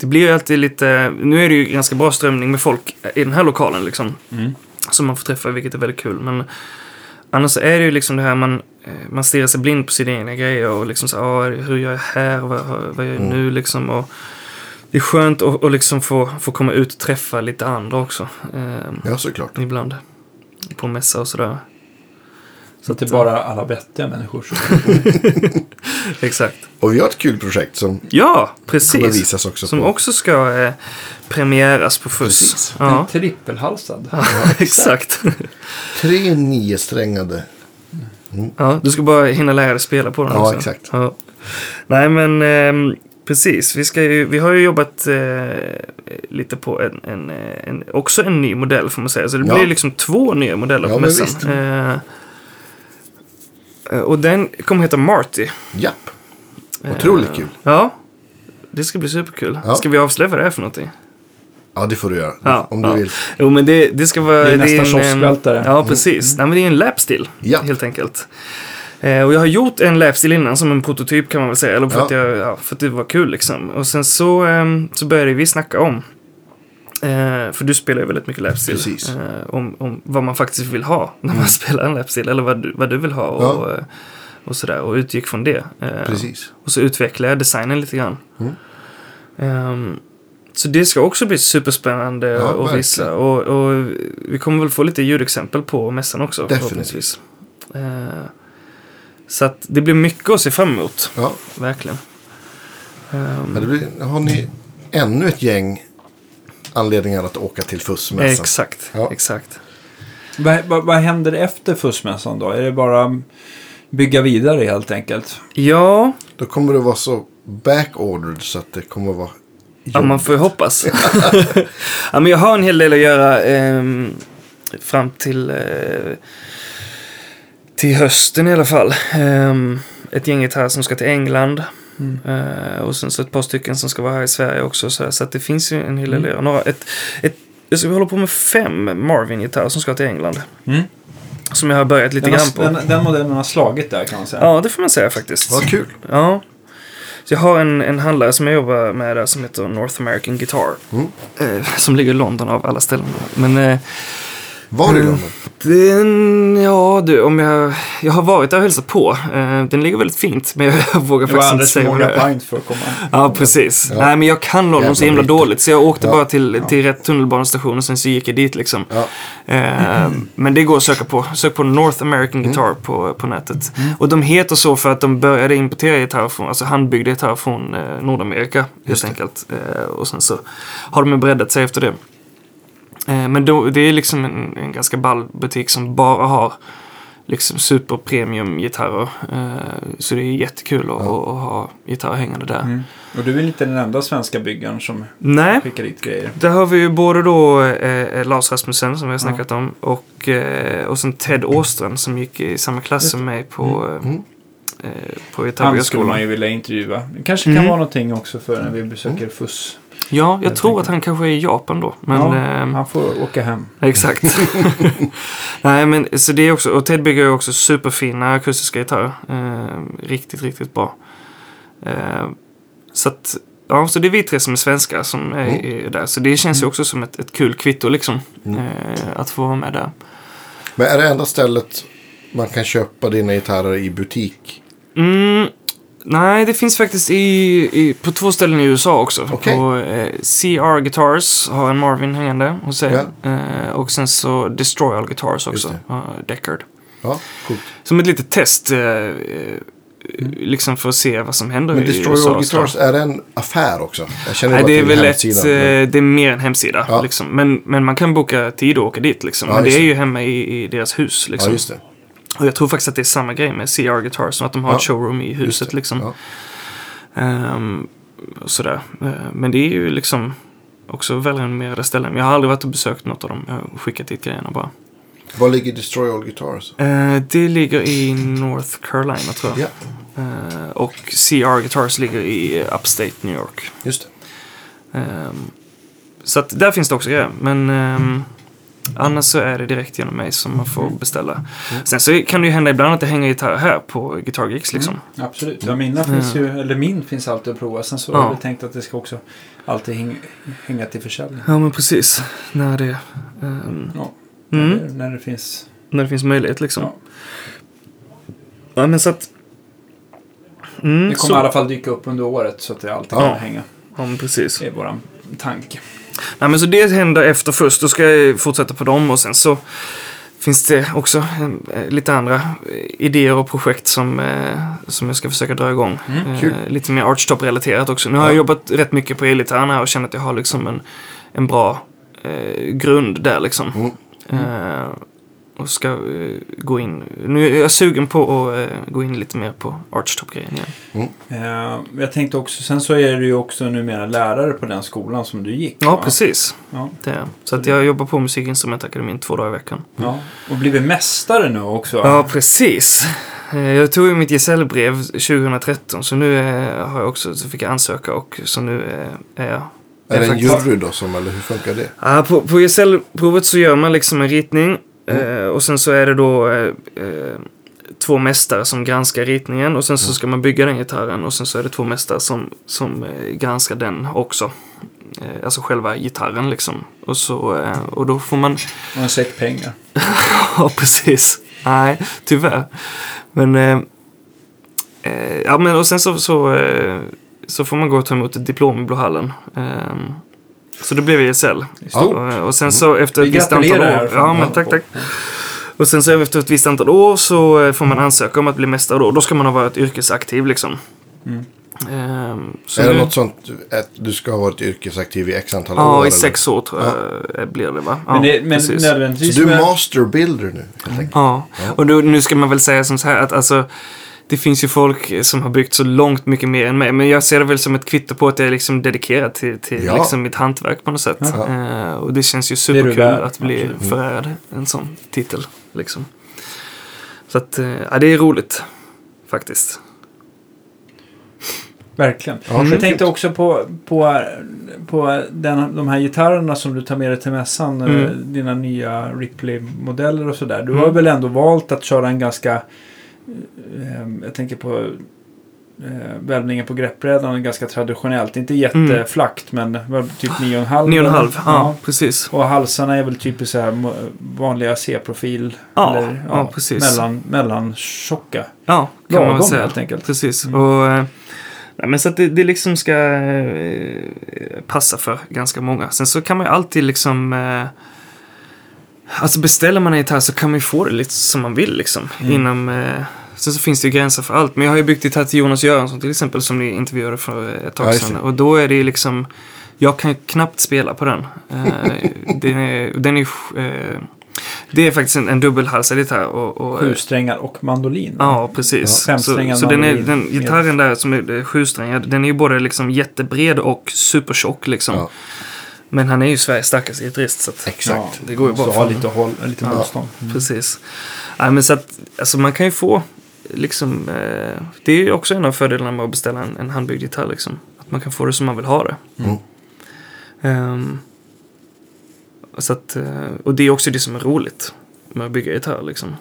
Det blir ju alltid lite, nu är det ju ganska bra strömning med folk i den här lokalen liksom mm. som man får träffa, vilket är väldigt kul, men annars är det ju liksom det här man, man stirrar sig blind på sina egna grejer och liksom så ah, hur gör jag här, vad, vad gör jag mm. nu liksom, och det är skönt att och liksom få, få komma ut och träffa lite andra också. Eh, ja, såklart. Ibland på mässa och sådär. Så att det är bara alla vettiga människor som Exakt. Och vi har ett kul projekt som ja, precis. Som visas också som på. Också ska eh, premieras på F U S. Ja. En trippelhalsad. Ja, exakt. Tre niosträngade. Mm. Ja, du ska bara hinna lära dig spela på den ja, också. Exakt. Ja, exakt. Nej, men eh, precis. Vi, ska ju, vi har ju jobbat eh, lite på en, en, en, också en ny modell får man säga. Så det ja. blir liksom två nya modeller ja, på mässan. Eh, och den kommer heta Marty. Japp. Otroligt eh, kul. Ja, det ska bli superkul. Ja. Ska vi avslöja det här för någonting? Ja, det får du göra. Ja, om du ja. vill. Jo, men det, det ska vara... Det är nästan kioskvältare. Ja, precis. Mm. Nej, men det är en lapstil, ja. helt enkelt. Eh, och jag har gjort en lapstil innan som en prototyp kan man väl säga. Eller för, ja. att, jag, ja, för att det var kul liksom. Och sen så, eh, så började vi snacka om... Eh, för du spelar ju väldigt mycket lapstil. Eh, om, om vad man faktiskt vill ha när man spelar en lapstil. Eller vad du, vad du vill ha och, ja. och, och sådär. Och utgick från det. Eh, precis. Och så utvecklade jag designen lite grann. Mm. Eh, Så det ska också bli superspännande ja, att visa. Och, och vi kommer väl få lite ljudexempel på mässan också. Definitivt. Eh, så att det blir mycket att se fram emot. Ja. Verkligen. Um, Men det blir, har ni ännu ett gäng anledningar att åka till F U S-mässan? Exakt, ja. exakt. Vad, vad, vad händer efter F U S-mässan då? Är det bara bygga vidare helt enkelt? Ja. Då kommer det vara så backordered så att det kommer vara... Ja, man får ju hoppas. Ja, men jag har en hel del att göra eh, fram till eh, till hösten i alla fall. Eh, ett gäng här som ska till England mm. eh, och sen så ett par stycken som ska vara här i Sverige också. Så, så att det finns ju en hel del att göra. Några, ett, ett, jag håller på med fem Marvin-gitarrer som ska till England. Mm. Som jag har börjat lite den grann på. Den, den modellen har slagit där kan man säga. Ja, det får man säga faktiskt. Vad kul. Ja. Så jag har en, en handlare som jag jobbar med där som heter North American Guitar. Mm. Eh, som ligger i London av alla ställen. Men, eh, var är eh, London? Den, ja, du, om jag, jag har varit där och hälsat på. Eh, den ligger väldigt fint, men jag, jag vågar det faktiskt inte säga det. Var Anders för att komma. Ja, precis. Ja. Nej, men jag kan London så himla dåligt. Så jag åkte ja. bara till, till rätt tunnelbanestation och sen så gick jag dit liksom. Ja. Eh, mm. Men det går att söka på. Sök på North American Guitar mm. på, på nätet. Mm. Och de heter så för att de började importera gitarr från, alltså handbyggda gitarr från eh, Nordamerika helt enkelt. Eh, och sen så har de breddat sig efter det. Men då, det är liksom en, en ganska ball butik som bara har liksom superpremiumgitarrer. Så det är jättekul att, ja. att ha gitarr hängande där. Mm. Och du är inte den enda svenska byggaren som Nej. skickar dit grejer. Där har vi ju både då eh, Lars Asmussen som vi har snackat ja. om och, eh, och sen Ted Åström som gick i samma klass som mig på... Mm. Mm. På han skulle man ju vilja intervjua. Det kanske kan mm. vara någonting också för när vi besöker mm. F U S. Ja, jag, jag tror tänker. att han kanske är i Japan då. Men, ja, eh, han får åka hem. Exakt. Nej, men så det är också, och Ted bygger ju också superfina akustiska gitarrer. Eh, riktigt, riktigt bra. Eh, så att, ja, så det är vi tre som är svenskar som är, mm. är där. Så det känns ju också som ett, ett kul kvitto liksom. Mm. Eh, att få vara med där. Men är det enda stället man kan köpa dina gitarrer i butik? Mm, nej, det finns faktiskt i, i, på två ställen i U S A också. Okay. På, eh, C R Guitars har en Marvin hängande hos sig. Ja. Eh, och sen så Destroy All Guitars också. Uh, Deckard. Ja, cool. Som ett litet test eh, Mm. liksom för att se vad som händer. Men Destroy All Guitars, är det en affär också? Jag känner Nej, det är väl ett, det är mer en hemsida ja. liksom. men, men man kan boka tid och åka dit liksom. ja, Men det är ju hemma i, i deras hus liksom. Ja, just det. Och jag tror faktiskt att det är samma grej med C R Guitars som att de har ja. ett showroom i huset liksom. ja. um, och sådär. Uh, men det är ju liksom också välrenommerade ställen. Jag har aldrig varit och besökt något av dem. Jag har skickat dit grejerna bara. Var ligger Destroy All Guitars? Uh, det ligger i North Carolina tror jag. Yeah. Uh, och C R Guitars ligger i Upstate New York. Just det. Uh, så att där finns det också grejer. Men uh, mm. annars så är det direkt genom mig som man får beställa. Mm. Sen så kan det ju hända ibland att det hänger gitarr här på Guitar Geeks liksom. Mm. Absolut. Ja, mina finns ju, eller min finns alltid att prova. Sen så ja. har vi tänkt att det ska också alltid häng, hänga till försäljning. Ja, men precis. När det... Um, ja. Mm. När, det, när det finns när det finns möjlighet liksom. Ja, ja men så att mm, det kommer så... i alla fall dyka upp under året så att det alltid ja. kan hänga. Ja, men precis. Det är våran tanke. Nej, men så det händer efter först. Då ska jag fortsätta på dem och sen så finns det också lite andra idéer och projekt som, som jag ska försöka dra igång. Mm, lite mer archtop-relaterat också. Nu har jag jobbat rätt mycket på elgitarrerna och känner att jag har liksom en, en bra eh, grund där liksom. Mm. Mm. Och ska uh, gå in. Nu är jag sugen på att uh, gå in lite mer på archtop-grejen igen. Mm. Uh, jag tänkte också, sen så är du ju också numera lärare på den skolan som du gick. Ja, va? Precis. Ja. Det är. Så att jag jobbar på Musikinstrumentakademin två dagar i veckan. Ja. Och blivit mästare nu också. Ja, precis. Uh, jag tog ju mitt gesällbrev tjugo tretton, så nu uh, har jag också, så fick jag ansöka och så nu uh, är jag... Är det en jury då som, eller hur funkar det? Ja, på, på gesällprovet så gör man liksom en ritning. Mm. Eh, och sen så är det då eh, eh, två mästare som granskar ritningen och sen så ska man bygga den gitarren och sen så är det två mästare som, som eh, granskar den också. Eh, alltså själva gitarren liksom. Och, så, eh, och då får man... Och en säck pengar. Ja, precis. Nej, tyvärr. Men... Eh, eh, ja, men och sen så... så eh, så får man gå och ta emot ett diplom i Blåhallen. Um, så det blev E S L. Och, och sen så efter ett visst antal år... Ja, men tack, tack. Och sen så efter ett visst antal år så får man ansöka om att bli mästare då. Då ska man ha varit yrkesaktiv liksom. Mm. Um, så är det nu, något sånt att du ska ha varit yrkesaktiv i x antal ja, år? Ja, i sex år tror jag ja. blir det, va? Ja, men det, men nödvändigtvis så du är masterbuilder nu? Mm. Ja. ja, och då, nu ska man väl säga som så här att alltså... Det finns ju folk som har byggt så långt mycket mer än mig. Men jag ser det väl som ett kvitto på att jag är liksom dedikerad till, till ja. liksom mitt hantverk på något sätt. Uh, och det känns ju superkul att bli mm. förärad en sån titel. Liksom. Så att, uh, ja, det är roligt faktiskt. Verkligen. Ja, jag tänkte också på, på, på den, de här gitarrerna som du tar med dig till mässan. Mm. Dina nya Ripley-modeller och sådär. Du mm. har väl ändå valt att köra en ganska... Jag tänker på välvningen på greppbrädan, ganska traditionellt, inte jätteflackt mm. men typ nio komma fem nio komma fem, ja, ja precis. Och halsarna är väl typiskt så här vanliga C-profil ja, eller ja, ja, precis. mellan mellan tjocka. Ja, kan lagom, man säga helt enkelt. Precis. Mm. Och nej, men så att det, det liksom ska eh, passa för ganska många. Sen så kan man ju alltid liksom eh, alltså beställer man en gitarr så kan man ju få det lite som man vill liksom. Mm. Inom, eh, sen så finns det ju gränser för allt. Men jag har ju byggt gitarr till Jonas Göransson till exempel som ni intervjuade för ett tag sedan. Och då är det liksom, jag kan knappt spela på den. Eh, den är, den är, eh, det är faktiskt en, en dubbelhalsad gitarr. Och, och, sjusträngar och mandolin. Ja, precis. Ja, så så den, är, den gitarren där som är sjusträngar, den är ju både liksom jättebred och supertjock liksom. Ja. Men han är ju Sveriges starkaste gitarrist så att exakt. Ja, det går ju bara lite håll lite motstånd. Ja, mm. Precis. Ja, men så att alltså man kan ju få liksom eh, det är ju också en av fördelarna med att beställa en, en handbyggd gitarr liksom att man kan få det som man vill ha det. Mm. Um, så att, och det är också det som är roligt med att bygga gitarr liksom.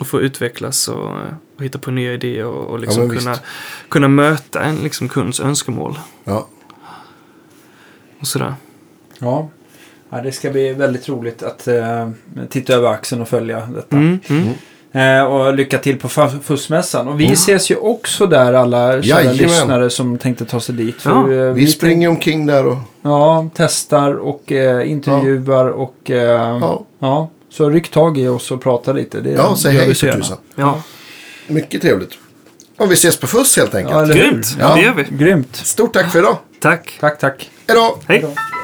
Och få utvecklas och, och hitta på nya idéer och, och liksom ja, kunna visst. kunna möta en liksom kunds önskemål. Ja. Och sådär. Ja. ja, det ska bli väldigt roligt att eh, titta över axeln och följa detta. Mm, mm. Eh, och lycka till på F U S-mässan. Och vi mm. ses ju också där, alla kära lyssnare som tänkte ta sig dit. För, ja, vi, vi springer tänk... omkring där och... Ja, testar och eh, intervjuar ja. och... Eh, ja. ja. Så ryck tag i oss och prata lite. Det ja, säg hej för tusan. Ja. Mycket trevligt. Och vi ses på F U S helt enkelt. Ja, grymt, ja. det gör vi. Grymt. Stort tack för idag. Tack. Tack, tack. Hej då. Hej.